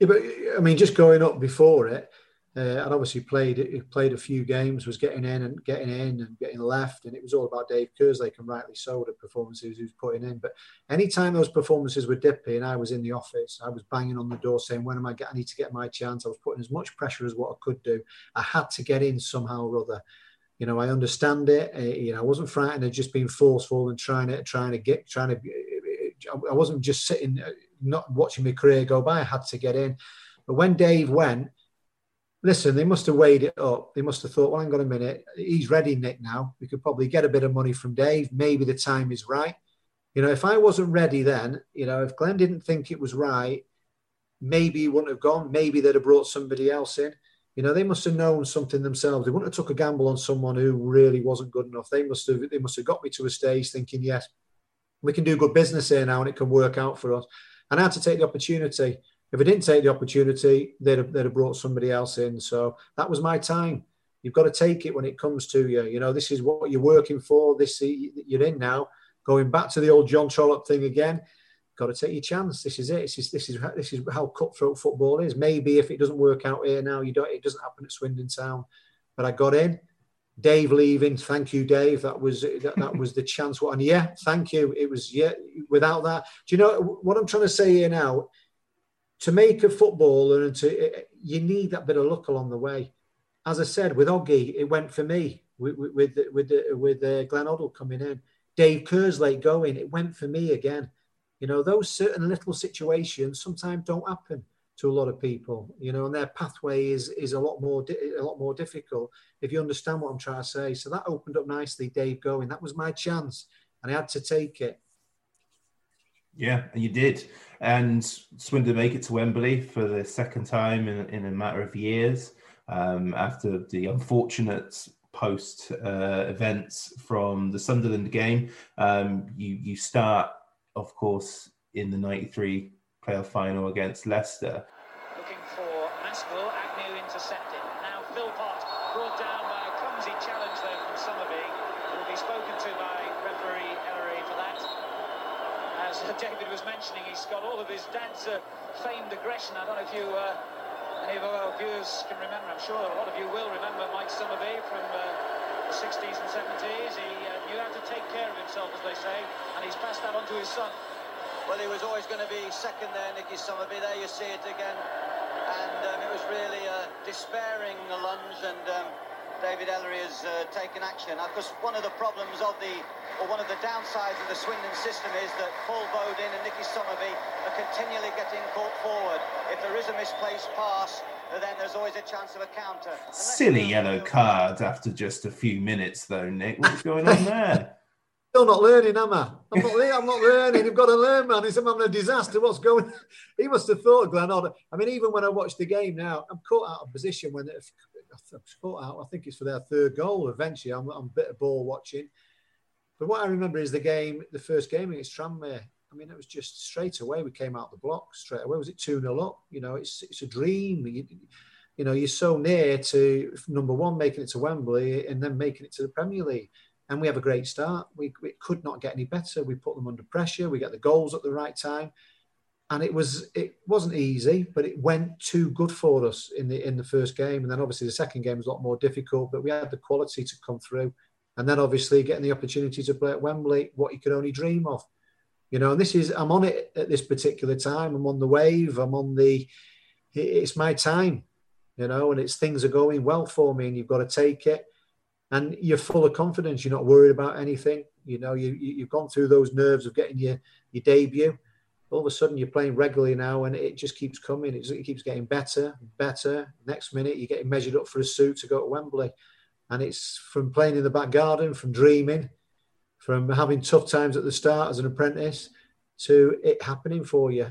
Yeah, but I mean, just going up before it, I'd obviously played a few games, was getting in and getting left, and it was all about Dave Kerslake, and rightly so, the performances he was putting in. But any time those performances were dippy and I was in the office, I was banging on the door saying, when am I I need to get my chance. I was putting as much pressure as what I could do. I had to get in somehow or other. You know, I understand it. You know, I wasn't frightened of just being forceful and trying to get. I wasn't just sitting, not watching my career go by. I had to get in. But when Dave went, listen, they must have weighed it up. They must have thought, well, hang on a minute. He's ready, Nick, now. We could probably get a bit of money from Dave. Maybe the time is right. You know, if I wasn't ready then, you know, if Glenn didn't think it was right, maybe he wouldn't have gone. Maybe they'd have brought somebody else in. You know, they must have known something themselves. They wouldn't have took a gamble on someone who really wasn't good enough. They must have got me to a stage thinking, yes, we can do good business here now and it can work out for us. And I had to take the opportunity. If I didn't take the opportunity, they'd have brought somebody else in. So that was my time. You've got to take it when it comes to you. You know, this is what you're working for. This you're in now. Going back to the old John Trollope thing again, you've got to take your chance. This is it. This is how cutthroat football is. Maybe if it doesn't work out here now, it doesn't happen at Swindon Town. But I got in. Dave leaving. Thank you, Dave. That was the chance. And yeah, thank you. It was, yeah, without that. Do you know what I'm trying to say here now? To make a footballer, you need that bit of luck along the way. As I said, with Oggy, it went for me. With Glenn Hoddle coming in, Dave Kerslake going, it went for me again. You know, those certain little situations sometimes don't happen to a lot of people. You know, and their pathway is a lot more difficult. If you understand what I'm trying to say, so that opened up nicely. Dave going, that was my chance, and I had to take it. Yeah, and you did. And Swindon make it to Wembley for the second time in a matter of years, after the unfortunate post-events from the Sunderland game. You start, of course, in the 93 playoff final against Leicester. Looking for Askell, Agnew intercepted. Now Philpott brought down by a clumsy challenge there from Summerbee. Will be spoken to by referee Ellery for that. As David was mentioning, he's got all of his dad's famed aggression. I don't know if you, any of our viewers can remember. I'm sure a lot of you will remember Mike Summerbee from the 60s and 70s. He knew how to take care of himself, as they say, and he's passed that on to his son. Well, he was always going to be second there, Nicky Summerbee. There you see it again. And it was really despairing, the lunge, and David Ellery has taken action. Of course, one of the problems of the... Well, one of the downsides of the Swindon system is that Paul Bowden and Nicky Summerbee are continually getting caught forward. If there is a misplaced pass, then there's always a chance of a counter. Silly yellow card after just a few minutes, though, Nick. What's going on there? Still not learning, am I? I'm not learning. You've got to learn, man. He's having a disaster. What's going on? He must have thought, Glenn Hoddle. I mean, even when I watch the game now, I'm caught out of position when I'm caught out. I think it's for their third goal. Eventually, I'm a bit of ball watching. But what I remember is the first game against Tranmere. I mean, it was just straight away. We came out the block straight away. Was it 2-0 up? You know, it's a dream. You know, you're so near to, number one, making it to Wembley and then making it to the Premier League. And we have a great start. We could not get any better. We put them under pressure. We get the goals at the right time. And it wasn't easy, but it went too good for us in the first game. And then obviously the second game was a lot more difficult, but we had the quality to come through. And then, obviously, getting the opportunity to play at Wembley, what you could only dream of. You know, and this is, I'm on it at this particular time. I'm on the wave. I'm on the, it's my time, you know, and it's things are going well for me and you've got to take it. And you're full of confidence. You're not worried about anything. You know, you've gone through those nerves of getting your debut. All of a sudden, you're playing regularly now, and it just keeps coming. It keeps getting better, better. Next minute, you're getting measured up for a suit to go to Wembley. And it's from playing in the back garden, from dreaming, from having tough times at the start as an apprentice, to it happening for you.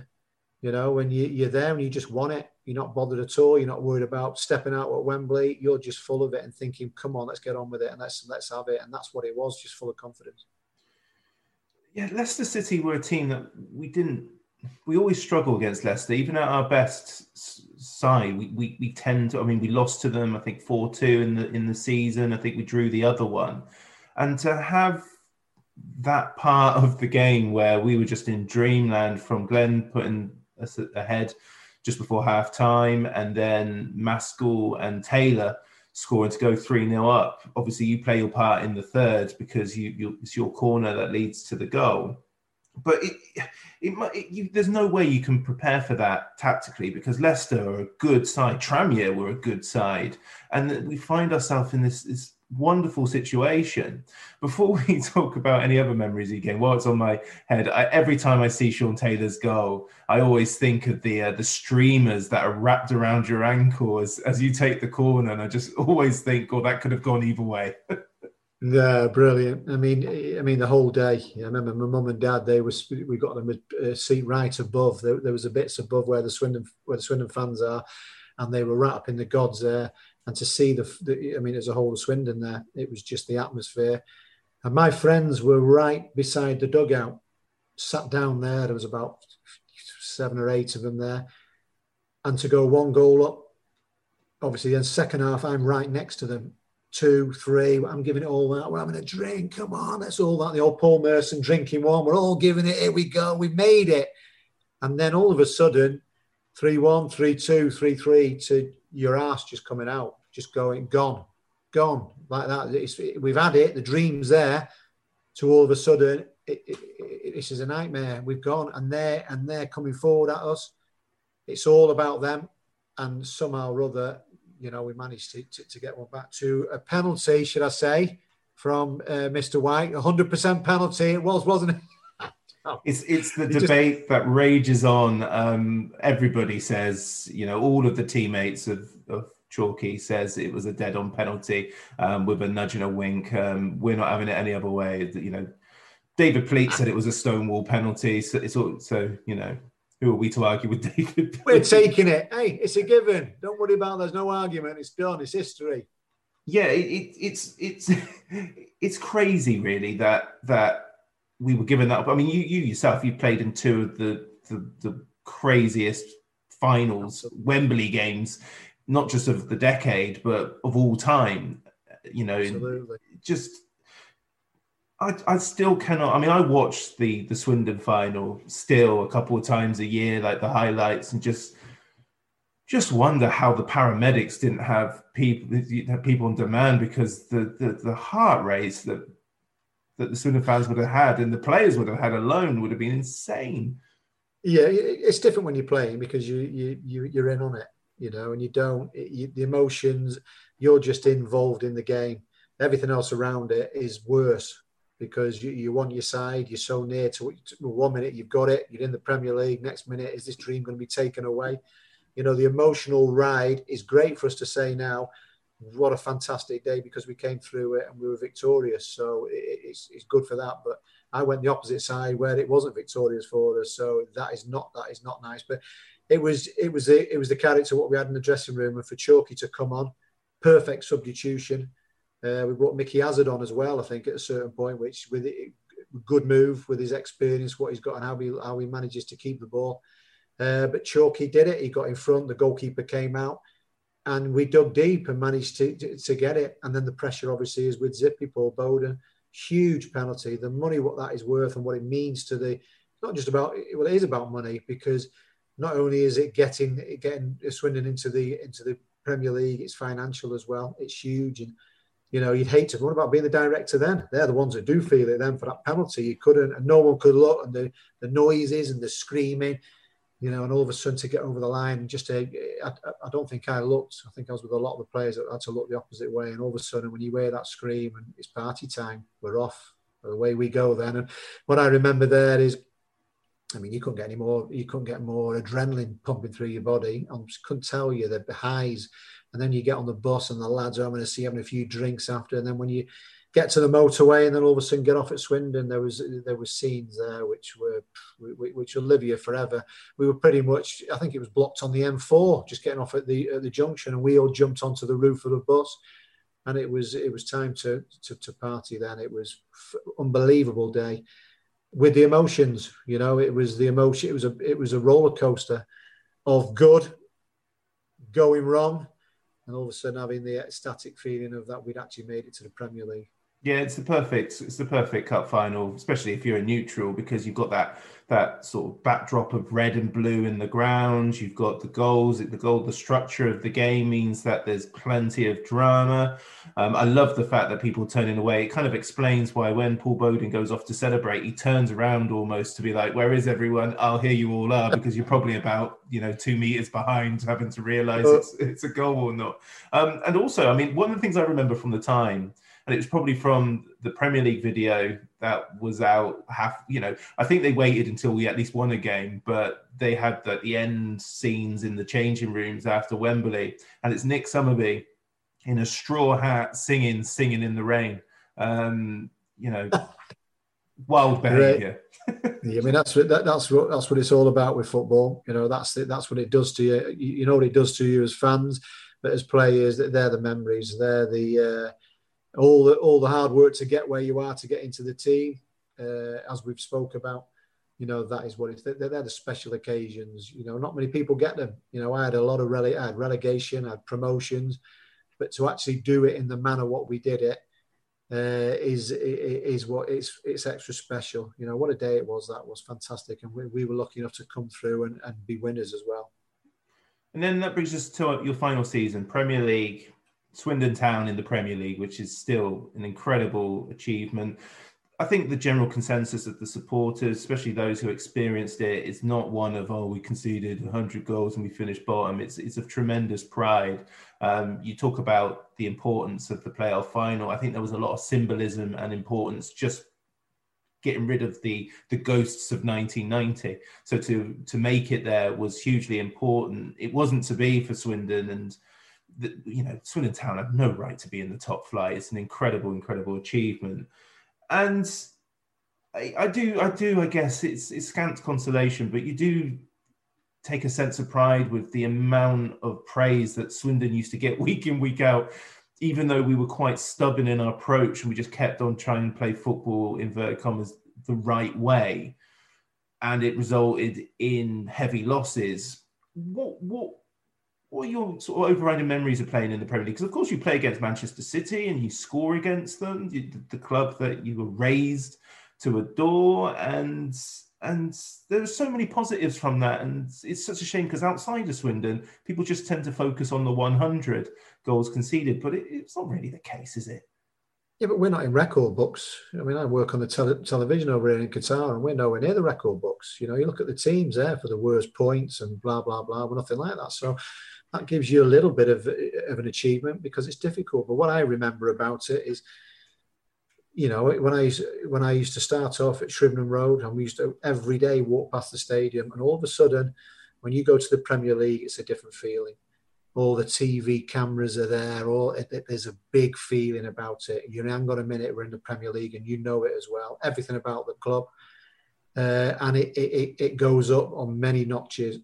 You know, when you're there and you just want it, you're not bothered at all. You're not worried about stepping out at Wembley. You're just full of it and thinking, come on, let's get on with it and let's have it. And that's what it was, just full of confidence. Yeah, Leicester City were a team that we always struggle against Leicester. Even at our best side, we tend to, I mean, we lost to them, I think 4-2 in the season. I think we drew the other one. And to have that part of the game where we were just in dreamland, from Glenn putting us ahead just before half time, and then Maskell and Taylor scoring to go 3-0 up. Obviously, you play your part in the third because it's your corner that leads to the goal. But there's no way you can prepare for that tactically, because Leicester are a good side. Tranmere were a good side. And we find ourselves in this wonderful situation. Before we talk about any other memories of the game, while it's on my head, every time I see Sean Taylor's goal, I always think of the streamers that are wrapped around your ankle as you take the corner. And I just always think, oh, that could have gone either way. Yeah, brilliant. I mean, the whole day. I remember my mum and dad. We got them a seat right above. There was a bits above where the Swindon fans are, and they were wrapping the gods there. And to see as a whole of Swindon there, it was just the atmosphere. And my friends were right beside the dugout, sat down there. There was about 7 or 8 of them there, and to go one goal up, obviously. Then second half, I'm right next to them. 2, 3, I'm giving it all out. We're having a drink. Come on, that's all that. The old Paul Merson drinking one. We're all giving it. Here we go. We made it. And then all of a sudden, 3-1, 3-2, 3-3, to your arse just coming out, just going, gone, like that. We've had it. The dream's there. To all of a sudden, this is a nightmare. We've gone, and they're coming forward at us. It's all about them. And somehow or other, you know, we managed to get one back, to a penalty, should I say, from Mr. White. 100% penalty it was, wasn't it? It's the debate that rages on. Everybody says, you know, all of the teammates of Chalky says it was a dead-on penalty with a nudge and a wink. We're not having it any other way. You know, David Pleat said it was a stonewall penalty. So it's also, you know, who are we to argue with David? We're taking it. Hey, it's a given. Don't worry about it. There's no argument. It's done. It's history. Yeah, it's crazy, really, that we were given that up. I mean, you yourself, you played in two of the craziest finals, Wembley games, not just of the decade, but of all time. You know, absolutely. Just. I still cannot. I mean, I watched the Swindon final still a couple of times a year, like the highlights, and just wonder how the paramedics didn't have people on demand, because the heart race that the Swindon fans would have had and the players would have had alone would have been insane. Yeah, it's different when you're playing, because you're in on it, you know, and the emotions. You're just involved in the game. Everything else around it is worse, because you want your side, you're so near to it. 1 minute you've got it, you're in the Premier League, next minute, is this dream going to be taken away? You know, the emotional ride is great for us to say now, what a fantastic day, because we came through it and we were victorious. So it's good for that. But I went the opposite side where it wasn't victorious for us. So that is not nice. But it was the character what we had in the dressing room, and for Chalky to come on, perfect substitution. We brought Mickey Hazard on as well, I think, at a certain point, which with it, good move with his experience, what he's got and how he manages to keep the ball. But Chalky did it. He got in front. The goalkeeper came out, and we dug deep and managed to get it. And then the pressure, obviously, is with Zippy Bowden. Huge penalty. The money, what that is worth and what it means to the... Not just about... Well, it is about money, because not only is it getting Swindon into the Premier League, it's financial as well. It's huge. And You know, you'd hate to run about being the director then. They're the ones that do feel it then for that penalty. You couldn't, and no one could look, and the noises and the screaming, you know, and all of a sudden to get over the line, just I don't think I looked. I think I was with a lot of the players that had to look the opposite way, and all of a sudden when you hear that scream and it's party time, we're off. Away we go then. And what I remember there is, I mean, you couldn't get more adrenaline pumping through your body. I just couldn't tell you the highs. And then you get on the bus and the lads are having a few drinks after. And then when you get to the motorway and then all of a sudden get off at Swindon, there were scenes there which will live here forever. We were pretty much, I think it was blocked on the M4, just getting off at the junction, and we all jumped onto the roof of the bus. And it was time to party then. It was unbelievable day with the emotions. You know, it was the emotion. It was a roller coaster of good going wrong, and all of a sudden having the ecstatic feeling of that we'd actually made it to the Premier League. Yeah, it's the perfect cup final, especially if you're a neutral, because you've got that sort of backdrop of red and blue in the ground. You've got the goals, the structure of the game means that there's plenty of drama. I love the fact that people turning away. It kind of explains why when Paul Bowden goes off to celebrate, he turns around almost to be like, where is everyone? Oh, here you all are, because you're probably about, 2 meters behind, having to realise it's a goal or not. And also, I mean, one of the things I remember from the time, and it was probably from the Premier League video that was out I think they waited until we at least won a game, but they had the end scenes in the changing rooms after Wembley. And it's Nick Summerbee in a straw hat singing in the rain. Wild behaviour. Yeah, I mean, that's what it's all about with football. You know, that's what it does to you. You know what it does to you as fans, but as players, they're the memories. They're the... All the hard work to get where you are, to get into the team, as we've spoke about, that is what it's. They're the special occasions. Not many people get them. I had a lot of relegation, I had promotions, but to actually do it in the manner what we did it is what it's extra special. What a day it was. That was fantastic, and we were lucky enough to come through and be winners as well. And then that brings us to your final season, Premier League. Swindon Town in the Premier League, which is still an incredible achievement. I think the general consensus of the supporters, especially those who experienced it, is not one of, we conceded 100 goals and we finished bottom. It's of tremendous pride. You talk about the importance of the playoff final. I think there was a lot of symbolism and importance, just getting rid of the ghosts of 1990. So to make it there was hugely important. It wasn't to be for Swindon, and Swindon Town have no right to be in the top flight. It's an incredible achievement, and I guess it's scant consolation, but you do take a sense of pride with the amount of praise that Swindon used to get week in, week out, even though we were quite stubborn in our approach and we just kept on trying to play football, inverted commas, the right way, and it resulted in heavy losses. What are your sort of overriding memories of playing in the Premier League? Because, of course, you play against Manchester City and you score against them, the club that you were raised to adore. And there are so many positives from that. And it's such a shame because outside of Swindon, people just tend to focus on the 100 goals conceded. But it's not really the case, is it? Yeah, but we're not in record books. I mean, I work on the television over here in Qatar, and we're nowhere near the record books. You look at the teams there for the worst points and blah, blah, blah, but nothing like that. So that gives you a little bit of an achievement because it's difficult. But what I remember about it is, when I used to start off at Shrivenham Road, and we used to every day walk past the stadium, and all of a sudden, when you go to the Premier League, it's a different feeling. All the TV cameras are there. There's a big feeling about it. Hang on a minute, we're in the Premier League, and it as well. Everything about the club, and it goes up on many notches.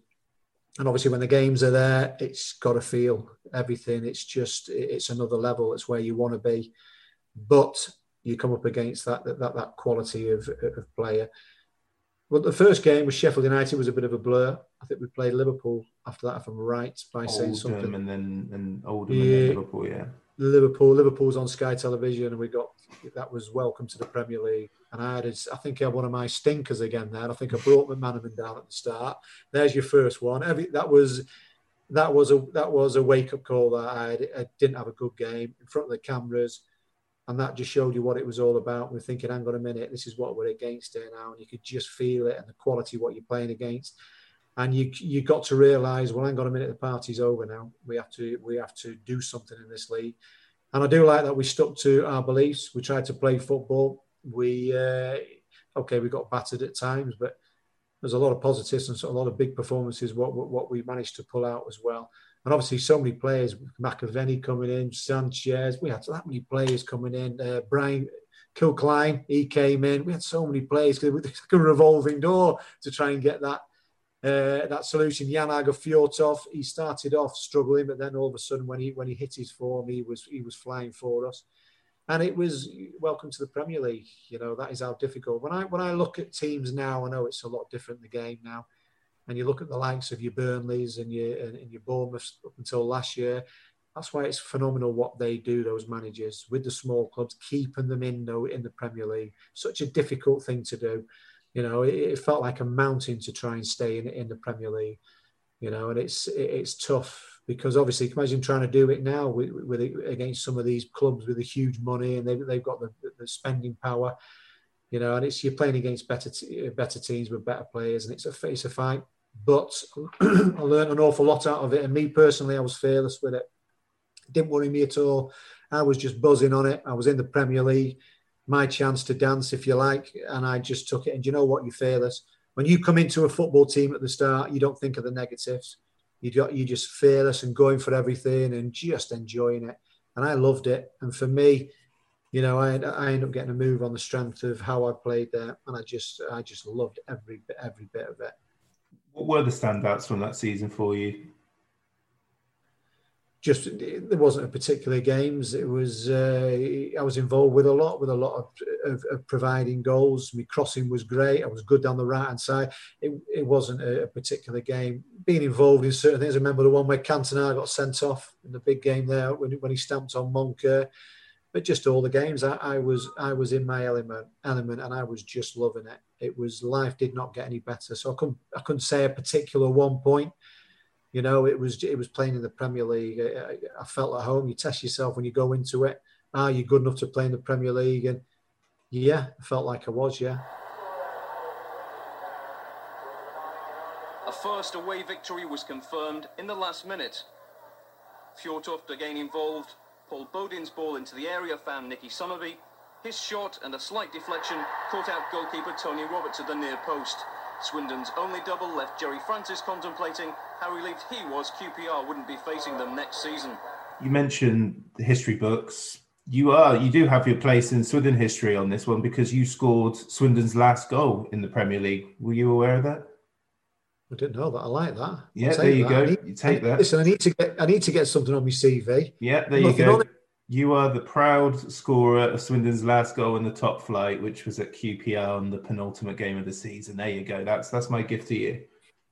And obviously, when the games are there, it's got to feel everything. It's just, it's another level. It's where you want to be. But you come up against that quality of player. Well, the first game with Sheffield United was a bit of a blur. I think we played Liverpool after that, if I'm right, by saying something. Oldham and then Liverpool, yeah. Liverpool's on Sky Television, and that was welcome to the Premier League. And I think I had one of my stinkers again there. I think I brought McManaman down at the start. There's your first one. That was a wake up call that I didn't have a good game in front of the cameras. And that just showed you what it was all about. We're thinking, hang on a minute, this is what we're against here now. And you could just feel it and the quality of what you're playing against. And you got to realise, well, hang on a minute, the party's over now. We have to do something in this league. And I do like that we stuck to our beliefs. We tried to play football. We got battered at times, but there's a lot of positives and a lot of big performances, what we managed to pull out as well. And obviously so many players, McAvenny coming in, Sanchez, we had that many players coming in. Brian Kilcline, he came in. We had so many players. It was like a revolving door to try and get that solution. Jan Agafjortov, he started off struggling, but then all of a sudden when he hit his form, he was flying for us. And it was, welcome to the Premier League. You know, that is how difficult. When I look at teams now, I know it's a lot different, the game now. And you look at the likes of your Burnleys and your Bournemouths up until last year. That's why it's phenomenal what they do, those managers, with the small clubs, keeping them in the Premier League. Such a difficult thing to do. You know, it felt like a mountain to try and stay in the Premier League. You know, and it's tough. Because obviously, imagine trying to do it now with against some of these clubs with the huge money, and they've got the spending power, you know. And it's, you're playing against better teams with better players, and it's a fight. But I learned an awful lot out of it, and me personally, I was fearless with it. It didn't worry me at all. I was just buzzing on it. I was in the Premier League, my chance to dance, if you like, and I just took it. And you know what? You're fearless. When you come into a football team at the start, you don't think of the negatives. You're just fearless and going for everything and just enjoying it. And I loved it. And for me, you know, I ended up getting a move on the strength of how I played there. And I just loved every bit of it. What were the standouts from that season for you? Just, there wasn't a particular games. It was, I was involved with a lot of providing goals. My crossing was great. I was good down the right-hand side. It wasn't a particular game. Being involved in certain things. I remember the one where Cantona got sent off in the big game there when he stamped on Moncur. But just all the games, I was in my element, and I was just loving it. It was, life did not get any better. So I couldn't say a particular one point. You know, it was playing in the Premier League. I felt at home. You test yourself when you go into it. Are you good enough to play in the Premier League? And yeah, I felt like I was, yeah. A first away victory was confirmed in the last minute. Fjortoft again involved. Paul Bowden's ball into the area found Nicky Summerbee. His shot and a slight deflection caught out goalkeeper Tony Roberts at the near post. Swindon's only double left Jerry Francis contemplating how relieved he was QPR wouldn't be facing them next season. You mentioned the history books. You do have your place in Swindon history on this one, because you scored Swindon's last goal in the Premier League. Were you aware of that? I didn't know that. I like that. Yeah, there you go. You take that. Listen, I need to get something on my CV. Yeah, there you go. You are the proud scorer of Swindon's last goal in the top flight, which was at QPR on the penultimate game of the season. There you go. That's my gift to you.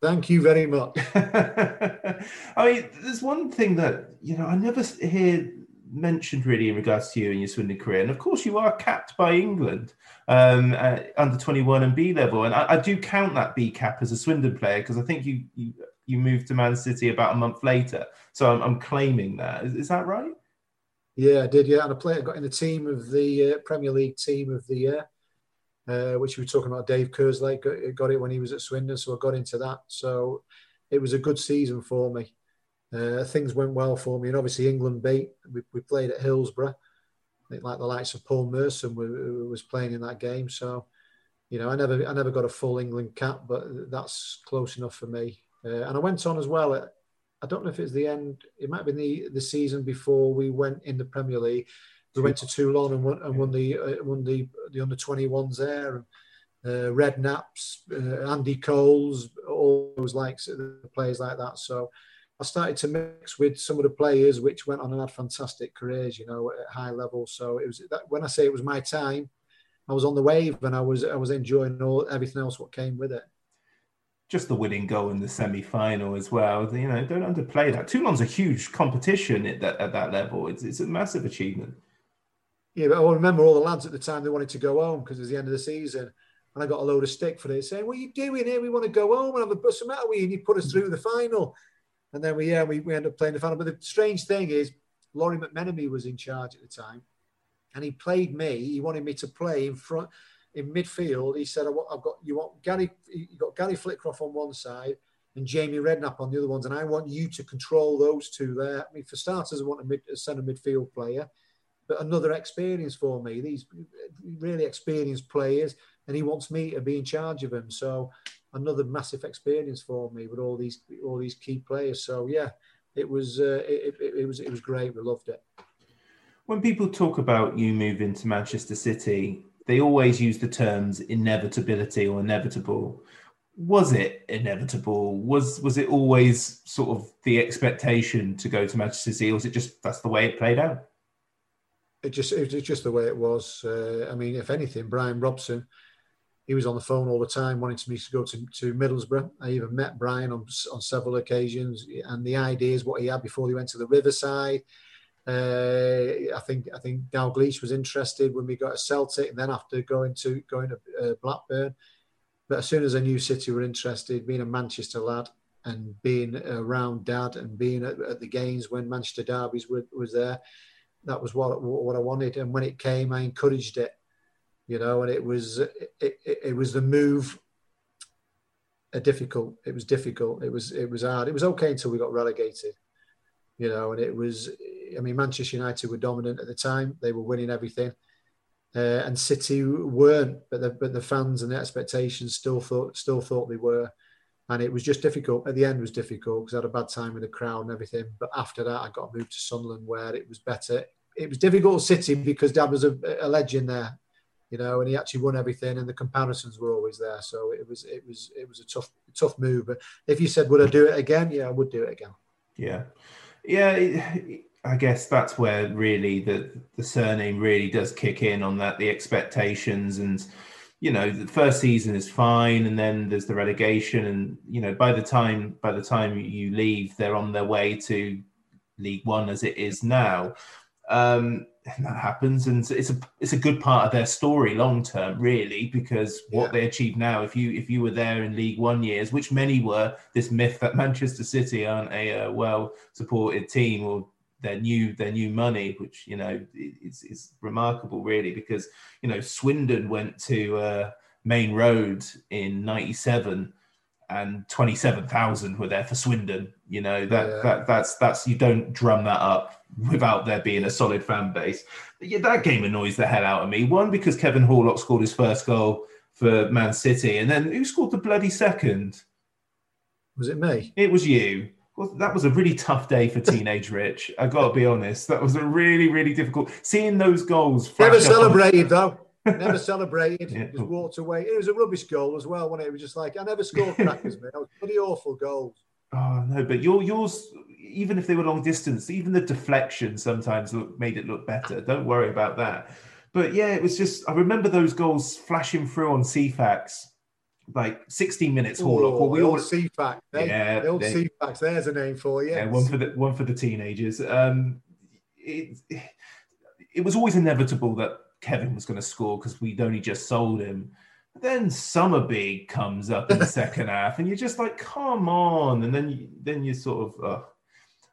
Thank you very much. I mean, there's one thing that, you know, I never hear mentioned really in regards to you and your Swindon career. And of course, you are capped by England under 21 and B level. And I do count that B cap as a Swindon player, because I think you moved to Man City about a month later. So I'm claiming that. Is that right? Yeah, I did. Yeah, and I got in the team of the Premier League team of the year, which we were talking about. Dave Kerslake got it when he was at Swindon, so I got into that. So it was a good season for me. Things went well for me, and obviously England beat. We played at Hillsborough. I think like the likes of Paul Merson was playing in that game. So, you know, I never got a full England cap, but that's close enough for me. And I went on as well. I don't know if it's the end. It might have been the season before we went in the Premier League. We went to Toulon and won the under-21s there. Red Knapps, Andy Coles, all those likes players like that. So I started to mix with some of the players which went on and had fantastic careers, you know, at high level. So it was that, when I say it was my time, I was on the wave, and I was enjoying everything else what came with it. Just the winning goal in the semi-final as well. You know, don't underplay that. Toulon's a huge competition at that level. It's a massive achievement. Yeah, but I remember all the lads at the time, they wanted to go home because it was the end of the season. And I got a load of stick for this, saying, what are you doing here? We want to go home and have a bus. What's the matter with you? And you put us through the final. And then we end up playing the final. But the strange thing is, Laurie McMenemy was in charge at the time. and he played me. He wanted me to play in front, in midfield. He said, you got Gary Flitcroft on one side and Jamie Redknapp on the other ones, and I want you to control those two there. I mean, for starters, I want a centre midfield player, but another experience for me. These really experienced players, and he wants me to be in charge of them. So another massive experience for me with all these key players. So yeah, it was great. We loved it. When people talk about you moving to Manchester City, they always use the terms inevitability or inevitable. Was it inevitable? Was it always sort of the expectation to go to Manchester City, or was it just that's the way it played out? It was just the way it was. I mean, if anything, Brian Robson, he was on the phone all the time wanting me to go to Middlesbrough. I even met Brian on several occasions, and the ideas what he had before he went to the Riverside. I think Dalgleish was interested when we got to Celtic, and then after going to Blackburn. But as soon as I knew City were interested, being a Manchester lad and being around Dad and being at the games when Manchester derbies was there, that was what I wanted. And when it came, I encouraged it, you know. And it was the move. It was difficult. It was hard. It was okay until we got relegated, you know. And it was. I mean, Manchester United were dominant at the time. They were winning everything. And City weren't, but the fans and the expectations still thought they were, and it was just difficult. At the end, it was difficult because I had a bad time with the crowd and everything. But after that, I got moved to Sunderland, where it was better. It was difficult City because Dad was a legend there, you know, and he actually won everything, and the comparisons were always there. So it was a tough move. But if you said, would I do it again? Yeah, I would do it again. Yeah. I guess that's where really the surname really does kick in on that, the expectations. And, you know, the first season is fine, and then there's the relegation, and, you know, by the time you leave, they're on their way to League One as it is now. And that happens, and it's a good part of their story long term, really, because what they achieve now, if you were there in League One years, which many were, this myth that Manchester City aren't a well supported team or their new money, which, you know, it's remarkable, really, because, you know, Swindon went to Main Road in 97 and 27,000 were there for Swindon. You know, that's you don't drum that up without there being a solid fan base. But yeah, that game annoys the hell out of me. One, because Kevin Horlock scored his first goal for Man City, and then who scored the bloody second? Was it me? It was you. Well, that was a really tough day for Teenage Rich. I got to be honest. That was a really, really difficult. Seeing those goals. Never celebrated, though. Never celebrated. Yeah. Just walked away. It was a rubbish goal as well, wasn't it? It was just like, I never scored crackers, man. That was bloody awful goals. Oh, no, but yours, even if they were long distance, even the deflection sometimes made it look better. Don't worry about that. But, yeah, it was just, I remember those goals flashing through on CFAX. Like 16 minutes Horlock. Or we all see facts. Yeah, the old see facts. There's a name for you. Yeah, one for the teenagers. It was always inevitable that Kevin was going to score because we'd only just sold him. But then Summerbee comes up in the second half, and you're just like, come on! And then you sort of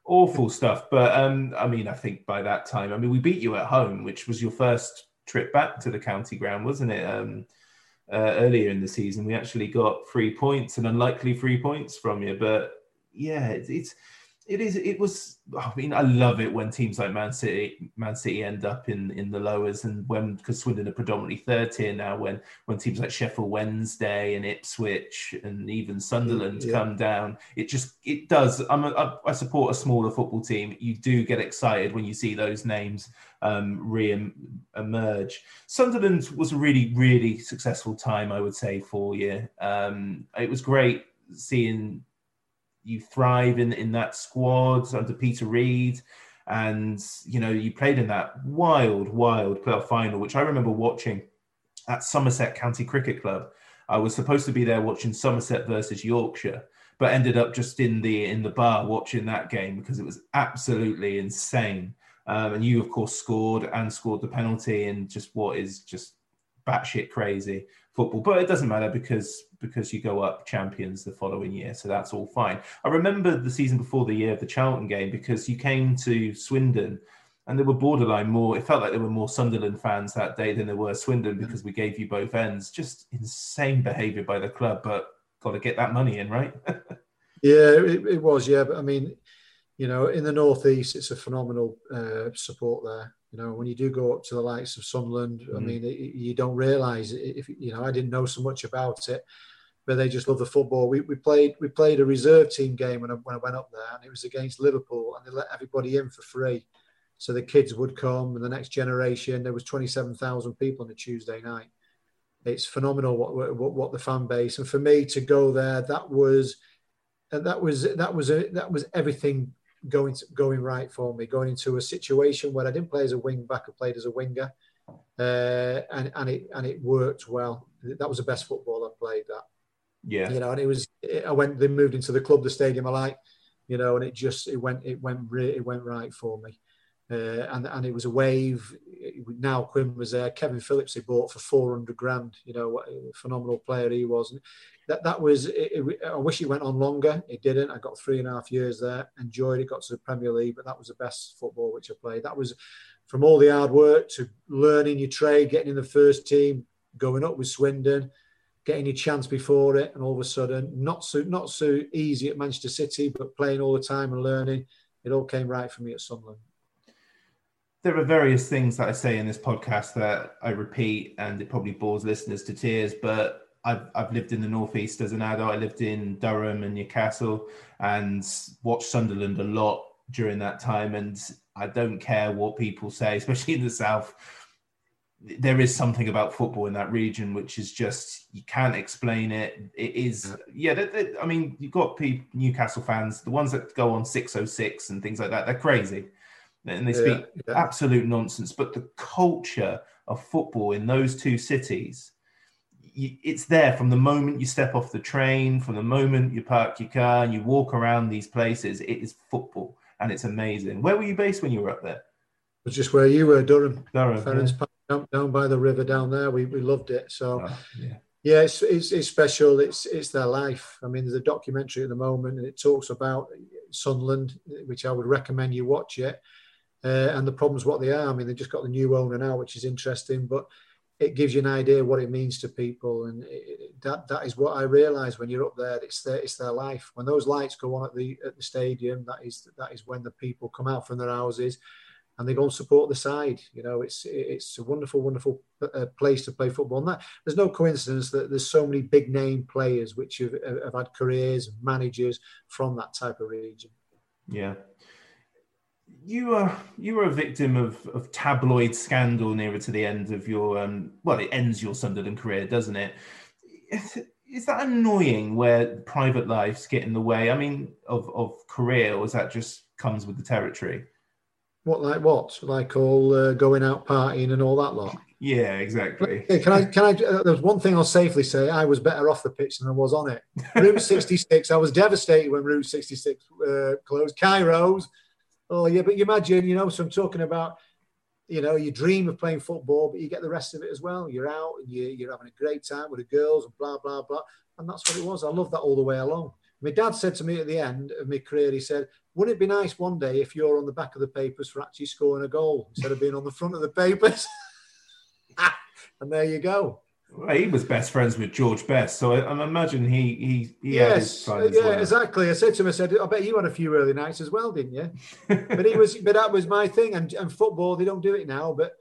awful stuff. But I mean, I think by that time, I mean, we beat you at home, which was your first trip back to the county ground, wasn't it? Earlier in the season, we actually got 3 points, and unlikely 3 points from you. But yeah, it was. I mean, I love it when teams like Man City end up in the lowers, and because Swindon are predominantly third tier now, when teams like Sheffield Wednesday and Ipswich and even Sunderland come down, it does. I support a smaller football team. You do get excited when you see those names re-emerge. Sunderland was a really, really successful time, I would say, for you. It was great seeing you thrive in that squad under Peter Reid, and, you know, you played in that wild playoff final, which I remember watching at Somerset County Cricket Club. I was supposed to be there watching Somerset versus Yorkshire, but ended up just in the bar watching that game because it was absolutely insane. And you, of course, scored the penalty in just what is just batshit crazy football. But it doesn't matter because you go up champions the following year, so that's all fine. I remember the season before the year of the Charlton game, because you came to Swindon and they were borderline more. It felt like there were more Sunderland fans that day than there were Swindon, because we gave you both ends. Just insane behaviour by the club, but got to get that money in, right? Yeah, it was. Yeah, but I mean, you know, in the northeast, it's a phenomenal support there. You know, when you do go up to the likes of Sunderland, I mean, you don't realise if you know. I didn't know so much about it, but they just love the football. We played a reserve team game when I went up there, and it was against Liverpool, and they let everybody in for free, so the kids would come and the next generation. There was 27,000 people on a Tuesday night. It's phenomenal what the fan base, and for me to go there, that was everything. Going right for me, going into a situation where I didn't play as a wing back, I played as a winger, and it worked well. That was the best football I played. That, yeah, you know, and it was. I went, then moved into the club, the stadium I like, you know, and it went right for me, and it was a wave. Now Quinn was there, Kevin Phillips he bought for $400,000. You know, what a phenomenal player he was. That was it, I wish it went on longer. It didn't. I got 3.5 years there, enjoyed it, got to the Premier League, but that was the best football which I played. That was from all the hard work to learning your trade, getting in the first team, going up with Swindon, getting your chance before it, and all of a sudden, not so easy at Manchester City, but playing all the time and learning, it all came right for me at Sunderland. There are various things that I say in this podcast that I repeat, and it probably bores listeners to tears, but I've lived in the northeast as an adult. I lived in Durham and Newcastle and watched Sunderland a lot during that time. And I don't care what people say, especially in the south. There is something about football in that region which is just, you can't explain it. It is, yeah. I mean, you've got Newcastle fans, the ones that go on 606 and things like that. They're crazy, and they speak absolute nonsense. But the culture of football in those two cities, it's there from the moment you step off the train, from the moment you park your car and you walk around these places. It is football, and it's amazing. Where were you based when you were up there? It was just where you were, Durham. Ferns Park, down by the river down there. We loved it. So, it's special. It's their life. I mean, there's a documentary at the moment, and it talks about Sunderland, which I would recommend you watch it, and the problems, what they are. I mean, they've just got the new owner now, which is interesting, but it gives you an idea what it means to people, and that is what I realised when you're up there. It's their life. When those lights go on at the stadium, that is when the people come out from their houses, and they go and support the side. You know, it's a wonderful place to play football. And there's no coincidence that there's so many big name players which have had careers, managers from that type of region. Yeah. You were a victim of tabloid scandal nearer to the end of your it ends your Sunderland career, doesn't it? Is that annoying where private lives get in the way? I mean, of career, or is that just comes with the territory? Like all going out partying and all that lot? Yeah, exactly. Can I? There's one thing I'll safely say: I was better off the pitch than I was on it. Route 66. I was devastated when Route 66 closed. Kairos. Oh, yeah, but you imagine, you know, so I'm talking about, you know, you dream of playing football, but you get the rest of it as well. You're out and you're having a great time with the girls and blah, blah, blah. And that's what it was. I loved that all the way along. My dad said to me at the end of my career, he said, wouldn't it be nice one day if you're on the back of the papers for actually scoring a goal instead of being on the front of the papers? And there you go. Well, he was best friends with George Best, so I imagine he yes, had his well. Exactly. I said to him, I said, I bet you had a few early nights as well, didn't you? But that was my thing. And football, they don't do it now. But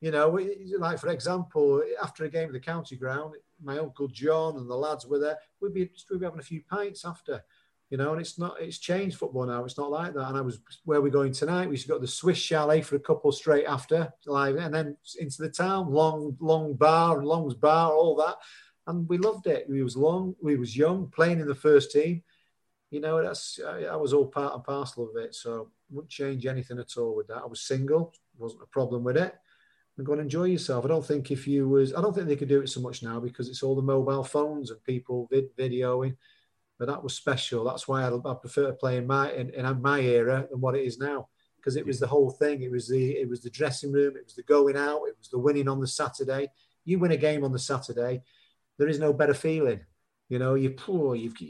you know, like for example, after a game at the county ground, my uncle John and the lads were there. We'd be having a few pints after, you know. And it's changed football now. It's not like that. And I was, where we're going tonight. We used to go to the Swiss Chalet for a couple straight after, like, and then into the town, long bar, Long's bar, all that, and we loved it. We was young, playing in the first team. You know, I was all part and parcel of it. So wouldn't change anything at all with that. I was single, wasn't a problem with it. And go and enjoy yourself. I don't think they could do it so much now because it's all the mobile phones and people videoing. But that was special. That's why I prefer to play in my era than what it is now, because it was the whole thing. It was the dressing room. It was the going out. It was the winning on the Saturday. You win a game on the Saturday, there is no better feeling. You know,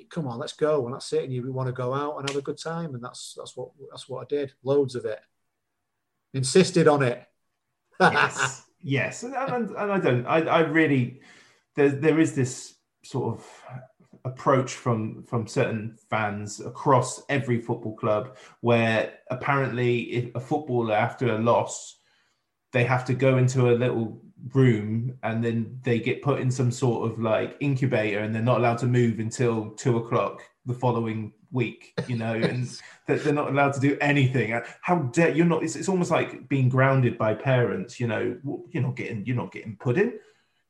come on, let's go, and that's it. And you want to go out and have a good time, and that's what I did. Loads of it. insisted on it. Yes, yes, and I don't. I really there is this sort of approach from certain fans across every football club, where apparently if a footballer after a loss, they have to go into a little room and then they get put in some sort of like incubator and they're not allowed to move until 2 o'clock the following week, you know, and that they're not allowed to do anything. How dare you're not, it's almost like being grounded by parents, you know, you're not getting pudding.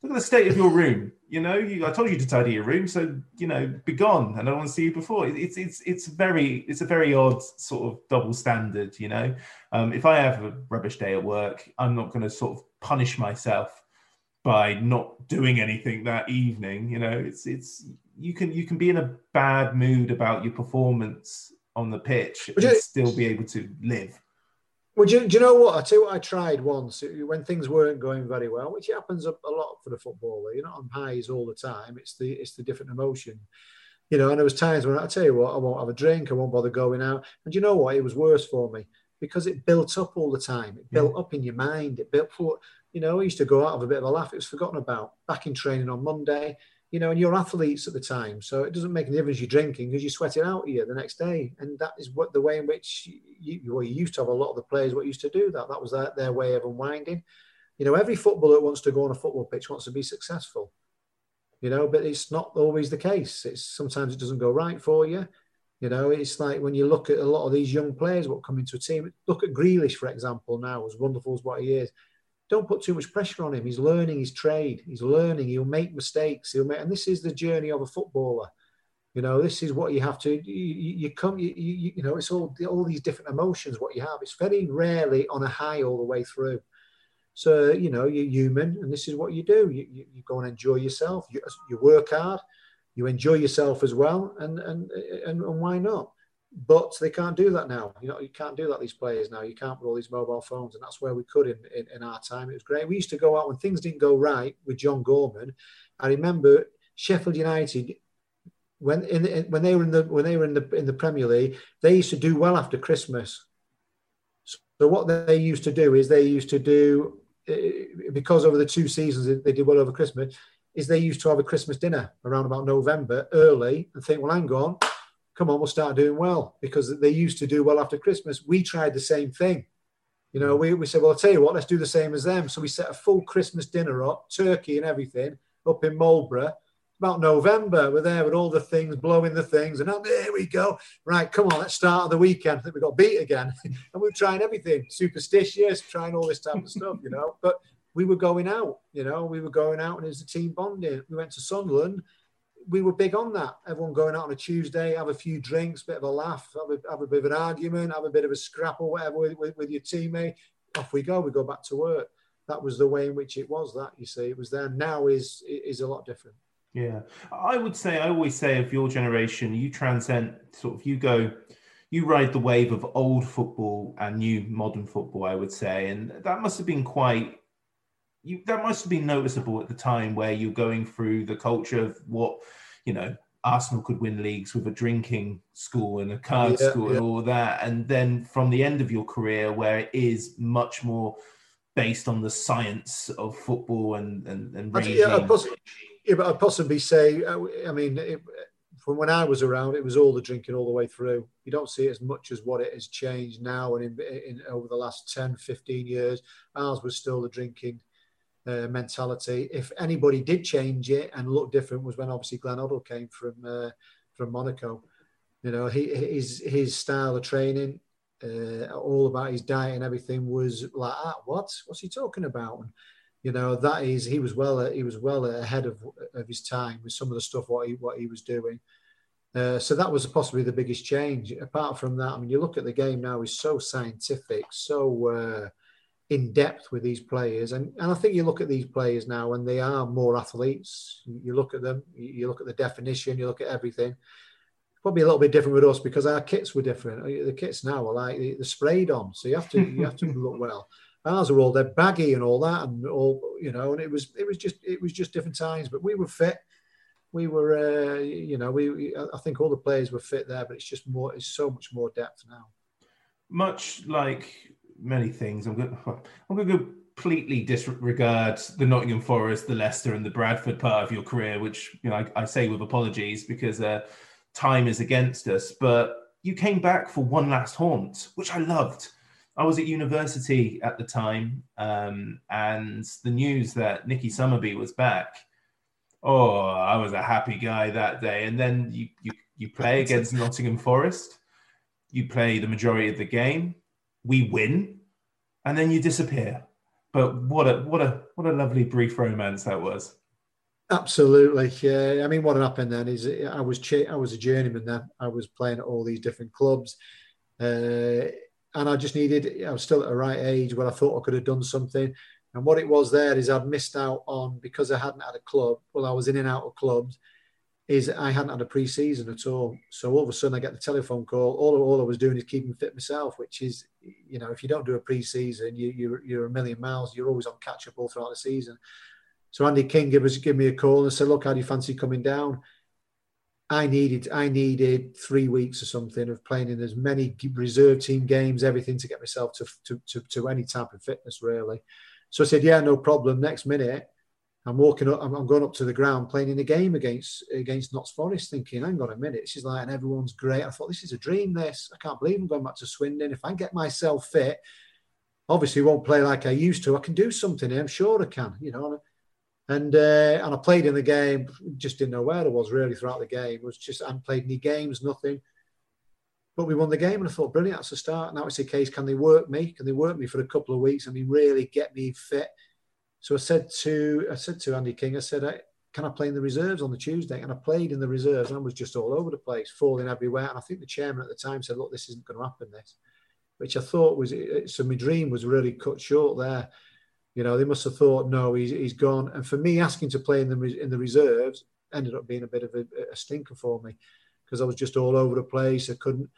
Look at the state of your room, you know, I told you to tidy your room, so, you know, be gone. I don't want to see you before. It's a very odd sort of double standard, you know. If I have a rubbish day at work, I'm not going to sort of punish myself by not doing anything that evening. You know, you can be in a bad mood about your performance on the pitch and still be able to live. Well, do you know what? I tell you what I tried once when things weren't going very well, which happens a lot for the footballer. You're not on highs all the time. It's the different emotion, you know. And there was times when I tell you what, I won't have a drink. I won't bother going out. And do you know what? It was worse for me because it built up all the time. It built up in your mind. It built up. You know, I used to go out have a bit of a laugh. It was forgotten about. Back in training on Monday. You know, and you're athletes at the time, so it doesn't make any difference you're drinking because you sweat it out here the next day, and that is what the way in which you used to have a lot of the players what used to do that. That was their way of unwinding. You know, every footballer that wants to go on a football pitch wants to be successful. You know, but it's not always the case. Sometimes it doesn't go right for you. You know, it's like when you look at a lot of these young players what come into a team. Look at Grealish, for example. Now, as wonderful as what he is. Don't put too much pressure on him. He's learning his trade. He's learning. He'll make mistakes. And this is the journey of a footballer. You know, this is what you have to. You know, it's all these different emotions. What you have, it's very rarely on a high all the way through. So you know, you're human, and this is what you do. You go and enjoy yourself. You work hard. You enjoy yourself as well, and why not? But they can't do that now. You know, you can't do that, these players now. You can't put all these mobile phones, and that's where we could in our time. It was great. We used to go out when things didn't go right with John Gorman. I remember Sheffield United when they were in the Premier League, they used to do well after Christmas. So what they used to do is they used to do, because over the two seasons they did well over Christmas, is they used to have a Christmas dinner around about November early and think, well, hang on. Come on, we'll start doing well, because they used to do well after Christmas. We tried the same thing. You know, we said, well, I'll tell you what, let's do the same as them. So we set a full Christmas dinner up, turkey and everything, up in Marlborough. About November, we're there with all the things, blowing the things, and oh, there we go. Right, come on, let's start the weekend. I think we got beat again. And we're trying everything, superstitious, trying all this type of stuff, you know. But we were going out, you know. We were going out, and it was a team bonding. We went to Sunderland. We were big on that. Everyone going out on a Tuesday, have a few drinks, bit of a laugh, have a bit of an argument, have a bit of a scrap or whatever with your teammate. Off we go. We go back to work. That was the way in which it was. That, you see, it was there. Now is a lot different. Yeah, I would say, I always say, of your generation, you transcend sort of. You ride the wave of old football and new modern football. I would say, and that must have been quite. That must have been noticeable at the time, where you're going through the culture of what, you know, Arsenal could win leagues with a drinking school and a card school and all that. And then from the end of your career, where it is much more based on the science of football and raging. But I'd possibly say, I mean, from when I was around, it was all the drinking all the way through. You don't see it as much as what it has changed now. And in over the last 10, 15 years, ours was still the drinking. Mentality. If anybody did change it and look different, was when obviously Glenn Hoddle came from Monaco. You know, his style of training, all about his diet and everything was like, ah, what's he talking about? And, you know, that is, he was well ahead of his time with some of the stuff what he was doing. So that was possibly the biggest change. Apart from that, I mean, you look at the game now is so scientific, so in depth with these players, and I think you look at these players now and they are more athletes. You look at them, you look at the definition, you look at everything. Probably a little bit different with us because our kits were different. The kits now are like they're sprayed on, so you have to look well. Ours are all, they're baggy and all that, and all, you know, and it was just different times. But we were fit. We were you know, I think all the players were fit there, but it's so much more depth now. Much like many things. I'm going to completely disregard the Nottingham Forest, the Leicester and the Bradford part of your career, which, you know, I say with apologies because time is against us. But you came back for one last haunt, which I loved. I was at university at the time, and the news that Nicky Summerbee was back, oh, I was a happy guy that day. And then you play against Nottingham Forest, you play the majority of the game, we win, and then you disappear. But what a lovely brief romance that was. Absolutely. Yeah. I mean, what happened then is I was a journeyman then. I was playing at all these different clubs, and I just needed, I was still at the right age where I thought I could have done something. And what it was there is I'd missed out on, because I hadn't had a club, well, I was in and out of clubs, is I hadn't had a pre-season at all. So all of a sudden I get the telephone call. All I was doing is keeping fit myself, which is, you know, if you don't do a pre-season, you're a million miles. You're always on catch-up all throughout the season. So Andy King gave me a call and said, look, how do you fancy coming down? I needed 3 weeks or something of playing in as many reserve team games, everything, to get myself to any type of fitness, really. So I said, yeah, no problem. Next minute, I'm walking up, I'm going up to the ground playing in a game against Notts Forest, thinking, hang on a minute, this is like, and everyone's great. I thought, this is a dream, this. I can't believe I'm going back to Swindon. If I get myself fit, obviously won't play like I used to. I can do something here. I'm sure I can, you know. And I played in the game, just didn't know where I was really throughout the game. It was just, I hadn't played any games, nothing. But we won the game and I thought, brilliant, that's the start. Now it's the case, can they work me? Can they work me for a couple of weeks? I mean, really get me fit. So I said to Andy King, I said, can I play in the reserves on the Tuesday? And I played in the reserves and I was just all over the place, falling everywhere. And I think the chairman at the time said, look, this isn't going to happen, this. Which I thought was, so my dream was really cut short there. You know, they must have thought, no, he's gone. And for me, asking to play in the reserves ended up being a bit of a stinker for me, because I was just all over the place. I couldn't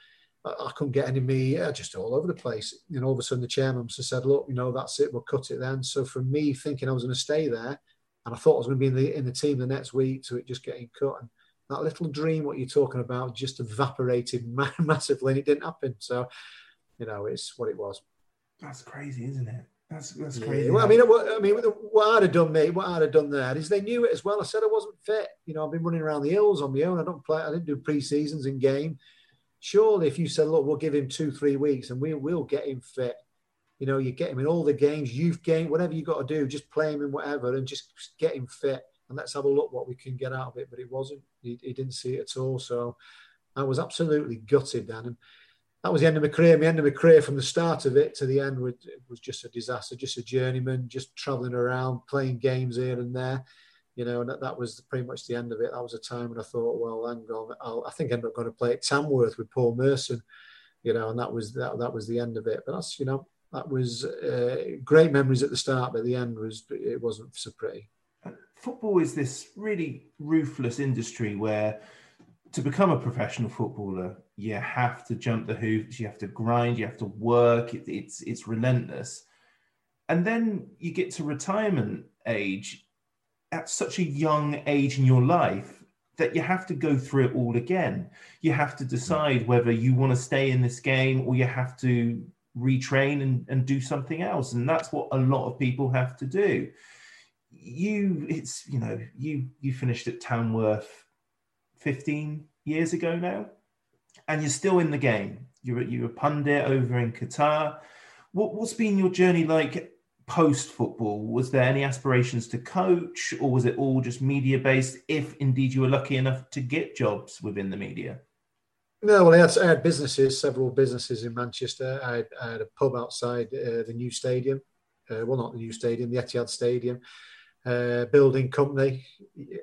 get any me, just all over the place. And all of a sudden the chairman said, look, you know, that's it, we'll cut it then. So for me, thinking I was going to stay there, and I thought I was going to be in the team the next week, to it just getting cut. And that little dream, what you're talking about, just evaporated massively, and it didn't happen. So, you know, it's what it was. That's crazy, isn't it? That's crazy. Yeah. Well, I mean, what I'd have done, mate, what I'd have done there is they knew it as well. I said I wasn't fit. You know, I've been running around the hills on my own. I didn't do pre-seasons and game. Surely, if you said, look, we'll give him 2-3 weeks and we will get him fit. You know, you get him in all the games, you've gained, whatever you got to do, just play him in whatever and just get him fit. And let's have a look what we can get out of it. But it wasn't. He didn't see it at all. So I was absolutely gutted then. And that was the end of my career. My end of my career, from the start of it to the end, was just a disaster, just a journeyman, just travelling around, playing games here and there. You know, and that was pretty much the end of it. That was a time when I thought, well, hang on, I think I ended up going to play at Tamworth with Paul Merson, you know, and that was the end of it. But that's, you know, that was great memories at the start, but the end wasn't so pretty. Football is this really ruthless industry where, to become a professional footballer, you have to jump the hoops, you have to grind, you have to work. It's relentless. And then you get to retirement age at such a young age in your life that you have to go through it all again. You have to decide whether you want to stay in this game or you have to retrain and do something else. And that's what a lot of people have to do. You finished at Tamworth 15 years ago now, and you're still in the game. You're a pundit over in Qatar. What's been your journey like post-football? Was there any aspirations to coach, or was it all just media-based, if indeed you were lucky enough to get jobs within the media? No, well, I had businesses, several businesses in Manchester. I had a pub outside the new stadium. Well, not the new stadium, the Etihad Stadium. Building company,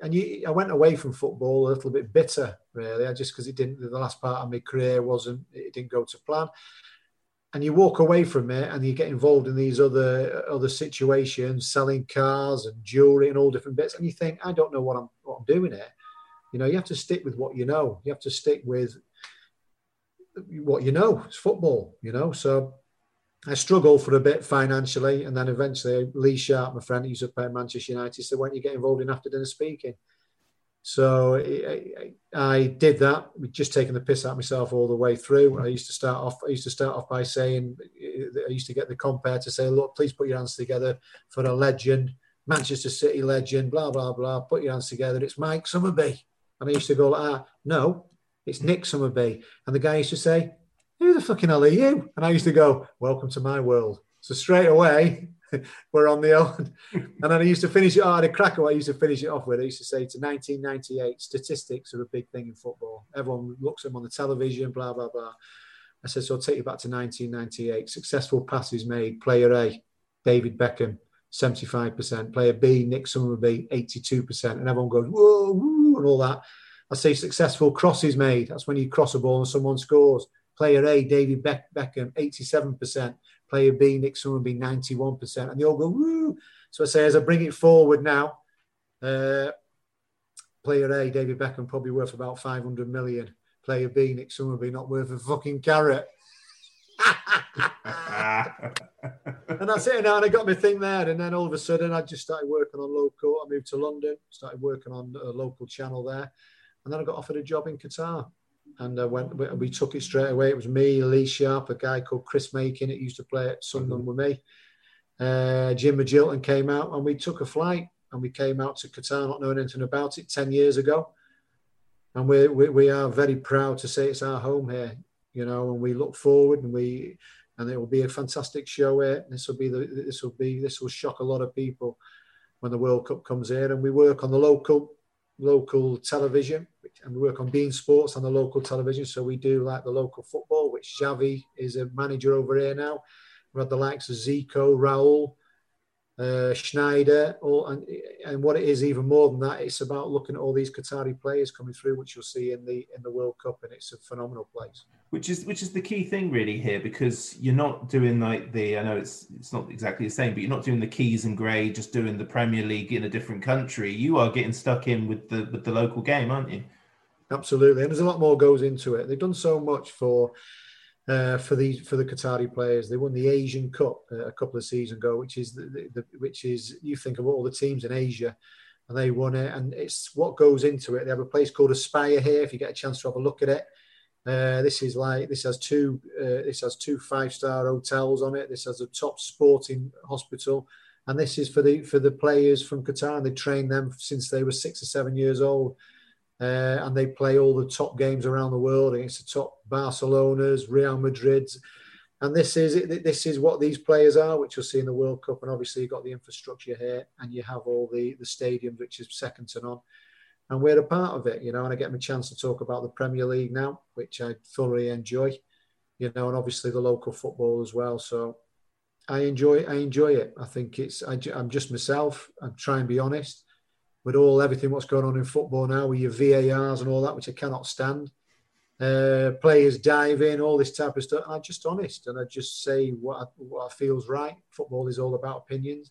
and I went away from football a little bit bitter, really. I just, because the last part of my career didn't go to plan, and you walk away from it and you get involved in these other situations, selling cars and jewelry and all different bits, and you think, I don't know what I'm doing here. You know, you have to stick with what you know. You have to stick with what you know. It's football, you know. So I struggled for a bit financially, and then eventually Lee Sharp, my friend who used to play at Manchester United, said, why don't you get involved in after dinner speaking? So I did that, just taking the piss out of myself all the way through. I used to start off by saying, I used to get the compere to say, look, please put your hands together for a legend, Manchester City legend, blah, blah, blah. Put your hands together. It's Mike Summerbee. And I used to go like that. No, it's Nick Summerbee. And the guy used to say, who the fucking hell are you? And I used to go, welcome to my world. So straight away, we're on the old. And then I used to finish it. I had a cracker. I used to finish it off with. I used to say to 1998, statistics are a big thing in football. Everyone looks at them on the television, blah, blah, blah. I said, so I'll take you back to 1998. Successful passes made. Player A, David Beckham, 75%. Player B, Nick Summerbee, 82%. And everyone goes, whoa, woo, and all that. I say successful crosses made. That's when you cross a ball and someone scores. Player A, David Beckham, 87%. Player B, Nick Summerbee, 91%. And they all go, woo. So I say, as I bring it forward now, player A, David Beckham, probably worth about 500 million. Player B, Nick Summerbee, not worth a fucking carrot. And that's it. And I got my thing there. And then all of a sudden, I just started working on local. I moved to London, started working on a local channel there. And then I got offered a job in Qatar. And we took it straight away. It was me, Lee Sharp, a guy called Chris Makin. It used to play at Sunderland with me. Jim McGilton came out and we took a flight and we came out to Qatar, not knowing anything about it, 10 years ago. And we are very proud to say it's our home here, you know, and we look forward and it will be a fantastic show here. This will shock a lot of people when the World Cup comes here. And we work on the local television, and we work on Bean Sports on the local television. So we do like the local football, which Xavi is a manager over here now. We had the likes of Zico, Raul, Schneider, and what it is even more than that, it's about looking at all these Qatari players coming through, which you'll see in the World Cup, and it's a phenomenal place. Which is the key thing really here, because you're not doing like I know it's not exactly the same, but you're not doing the keys and grey, just doing the Premier League in a different country. You are getting stuck in with the local game, aren't you? Absolutely, and there's a lot more goes into it. They've done so much for the Qatari players. They won the Asian Cup a couple of seasons ago, which is you think of all the teams in Asia, and they won it. And it's what goes into it. They have a place called Aspire here. If you get a chance to have a look at it, this has two 5-star hotels on it. This has a top sporting hospital, and this is for the players from Qatar. And they train them since they were 6 or 7 years old. And they play all the top games around the world against the top Barcelonas, Real Madrids. And this is what these players are, which you'll see in the World Cup. And obviously you've got the infrastructure here, and you have all the stadiums, which is second to none. And we're a part of it, you know, and I get my chance to talk about the Premier League now, which I thoroughly enjoy, you know, and obviously the local football as well. So I enjoy it. I think I'm just myself. I'm trying to be honest. With everything what's going on in football now, with your VARs and all that, which I cannot stand, players diving, all this type of stuff. I'm just honest, and I just say what I feels right. Football is all about opinions,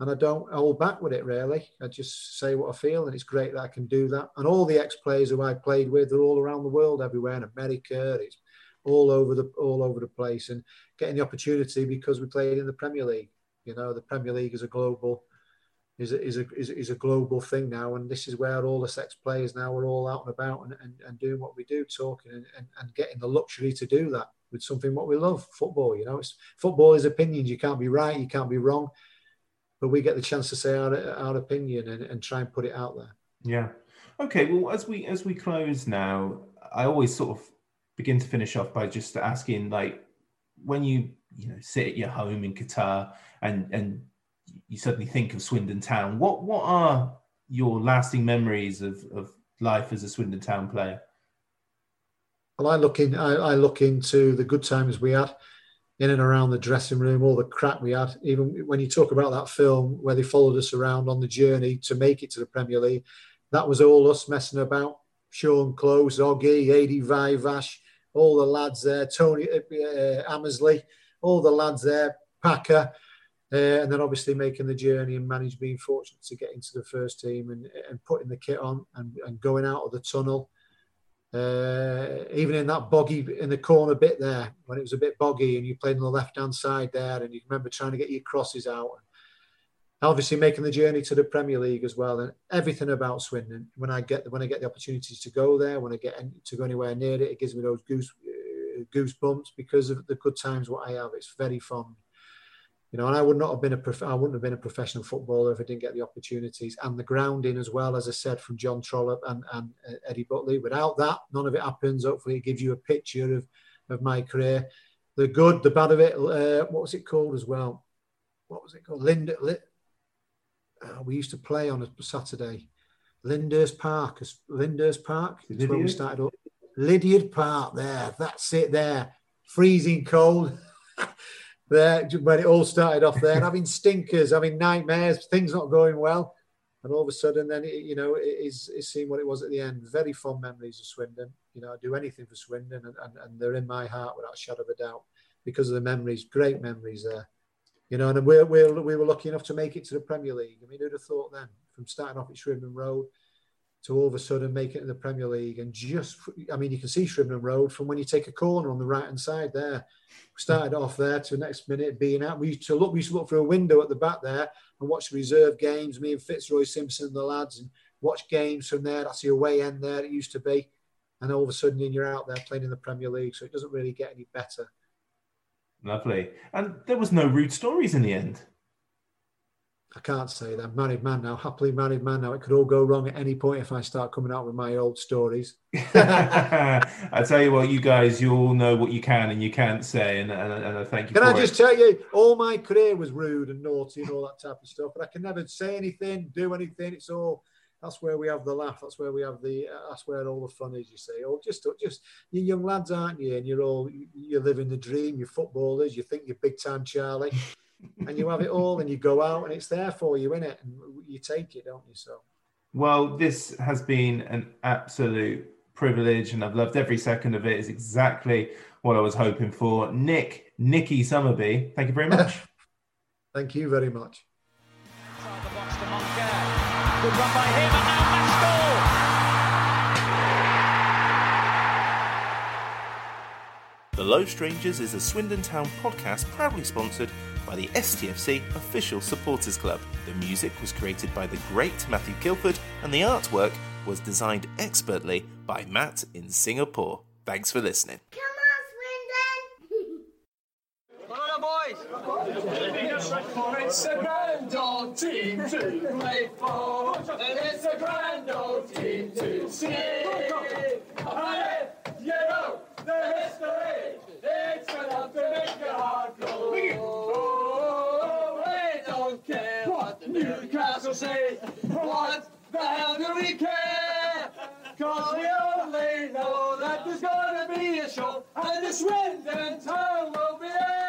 and I don't hold back with it really. I just say what I feel, and it's great that I can do that. And all the ex-players who I played with are all around the world, everywhere in America. It's all over the place, and getting the opportunity because we played in the Premier League. You know, the Premier League is a global. Is a global thing now, and this is where all the sex players now are all out and about and doing what we do, talking and getting the luxury to do that with something what we love, football. You know, football is opinions. You can't be right, you can't be wrong, but we get the chance to say our opinion and try and put it out there. Yeah. Okay. Well, as we close now, I always sort of begin to finish off by just asking, like, when you know sit at your home in Qatar and you suddenly think of Swindon Town. What are your lasting memories of life as a Swindon Town player? Well, I look into the good times we had in and around the dressing room, all the crap we had. Even when you talk about that film where they followed us around on the journey to make it to the Premier League, that was all us messing about. Sean Close, Oggy, Ady Viveash, all the lads there, Tony Amersley, all the lads there, Packer. And then obviously making the journey and being fortunate to get into the first team and putting the kit on and going out of the tunnel. Even in that boggy, in the corner bit there, when it was a bit boggy and you played on the left-hand side there, and you remember trying to get your crosses out. obviously making the journey to the Premier League as well, and everything about Swindon. When I get the opportunities to go there, when I get to go anywhere near it, it gives me those goosebumps because of the good times what I have. It's very fond, you know. And I wouldn't have been a professional footballer if I didn't get the opportunities and the grounding as well, as I said, from John Trollope and Eddie Buckley. Without that, none of it happens. Hopefully, it gives you a picture of my career, the good, the bad of it. What was it called as well? What was it called? We used to play on a Saturday, Lyndhurst Park. That's where we started up. Lydiard Park, there. That's it, there. Freezing cold. There, when it all started off there. And having stinkers, having nightmares, things not going well. And all of a sudden, then, it's seen what it was at the end. Very fond memories of Swindon. You know, I'd do anything for Swindon, and they're in my heart without a shadow of a doubt because of the memories, great memories there. You know, and we were lucky enough to make it to the Premier League. I mean, who'd have thought then, from starting off at Swindon Road to all of a sudden make it to the Premier League? And you can see Swindon Road from when you take a corner on the right-hand side there. We started off there to the next minute being out. We used to look through a window at the back there and watch reserve games, me and Fitzroy Simpson and the lads, and watch games from there. That's the away end there, it used to be. And all of a sudden you're out there playing in the Premier League, so it doesn't really get any better. Lovely. And there was no rude stories in the end. I can't say that. I'm married man now, happily married man now. It could all go wrong at any point if I start coming out with my old stories. I tell you what, you guys, you all know what you can and you can't say, and I thank you for it. Can I just tell you, all my career was rude and naughty and all that type of stuff, but I can never say anything, do anything. It's all... That's where we have the laugh. That's where we have the. That's where all the fun is. You say, "Oh, just you young lads, aren't you?" And you're living the dream. You're footballers. You think you're big time Charlie, and you have it all. And you go out, and it's there for you, innit? And you take it, don't you? So, well, this has been an absolute privilege, and I've loved every second of it. It's exactly what I was hoping for. Nicky Summerbee, thank you very much. Thank you very much. Good run by him, and now match goal! The Low Strangers is a Swindon Town podcast proudly sponsored by the STFC Official Supporters Club. The music was created by the great Matthew Guilford, and the artwork was designed expertly by Matt in Singapore. Thanks for listening. It's a grand old team to play for, and it's a grand old team to see. 100 years old, the history, it's enough to make your heart glow. Oh, we don't care what the Newcastle say, what the hell do we care? Cause we only know that there's gonna be a show, and the Swindon Town will be there.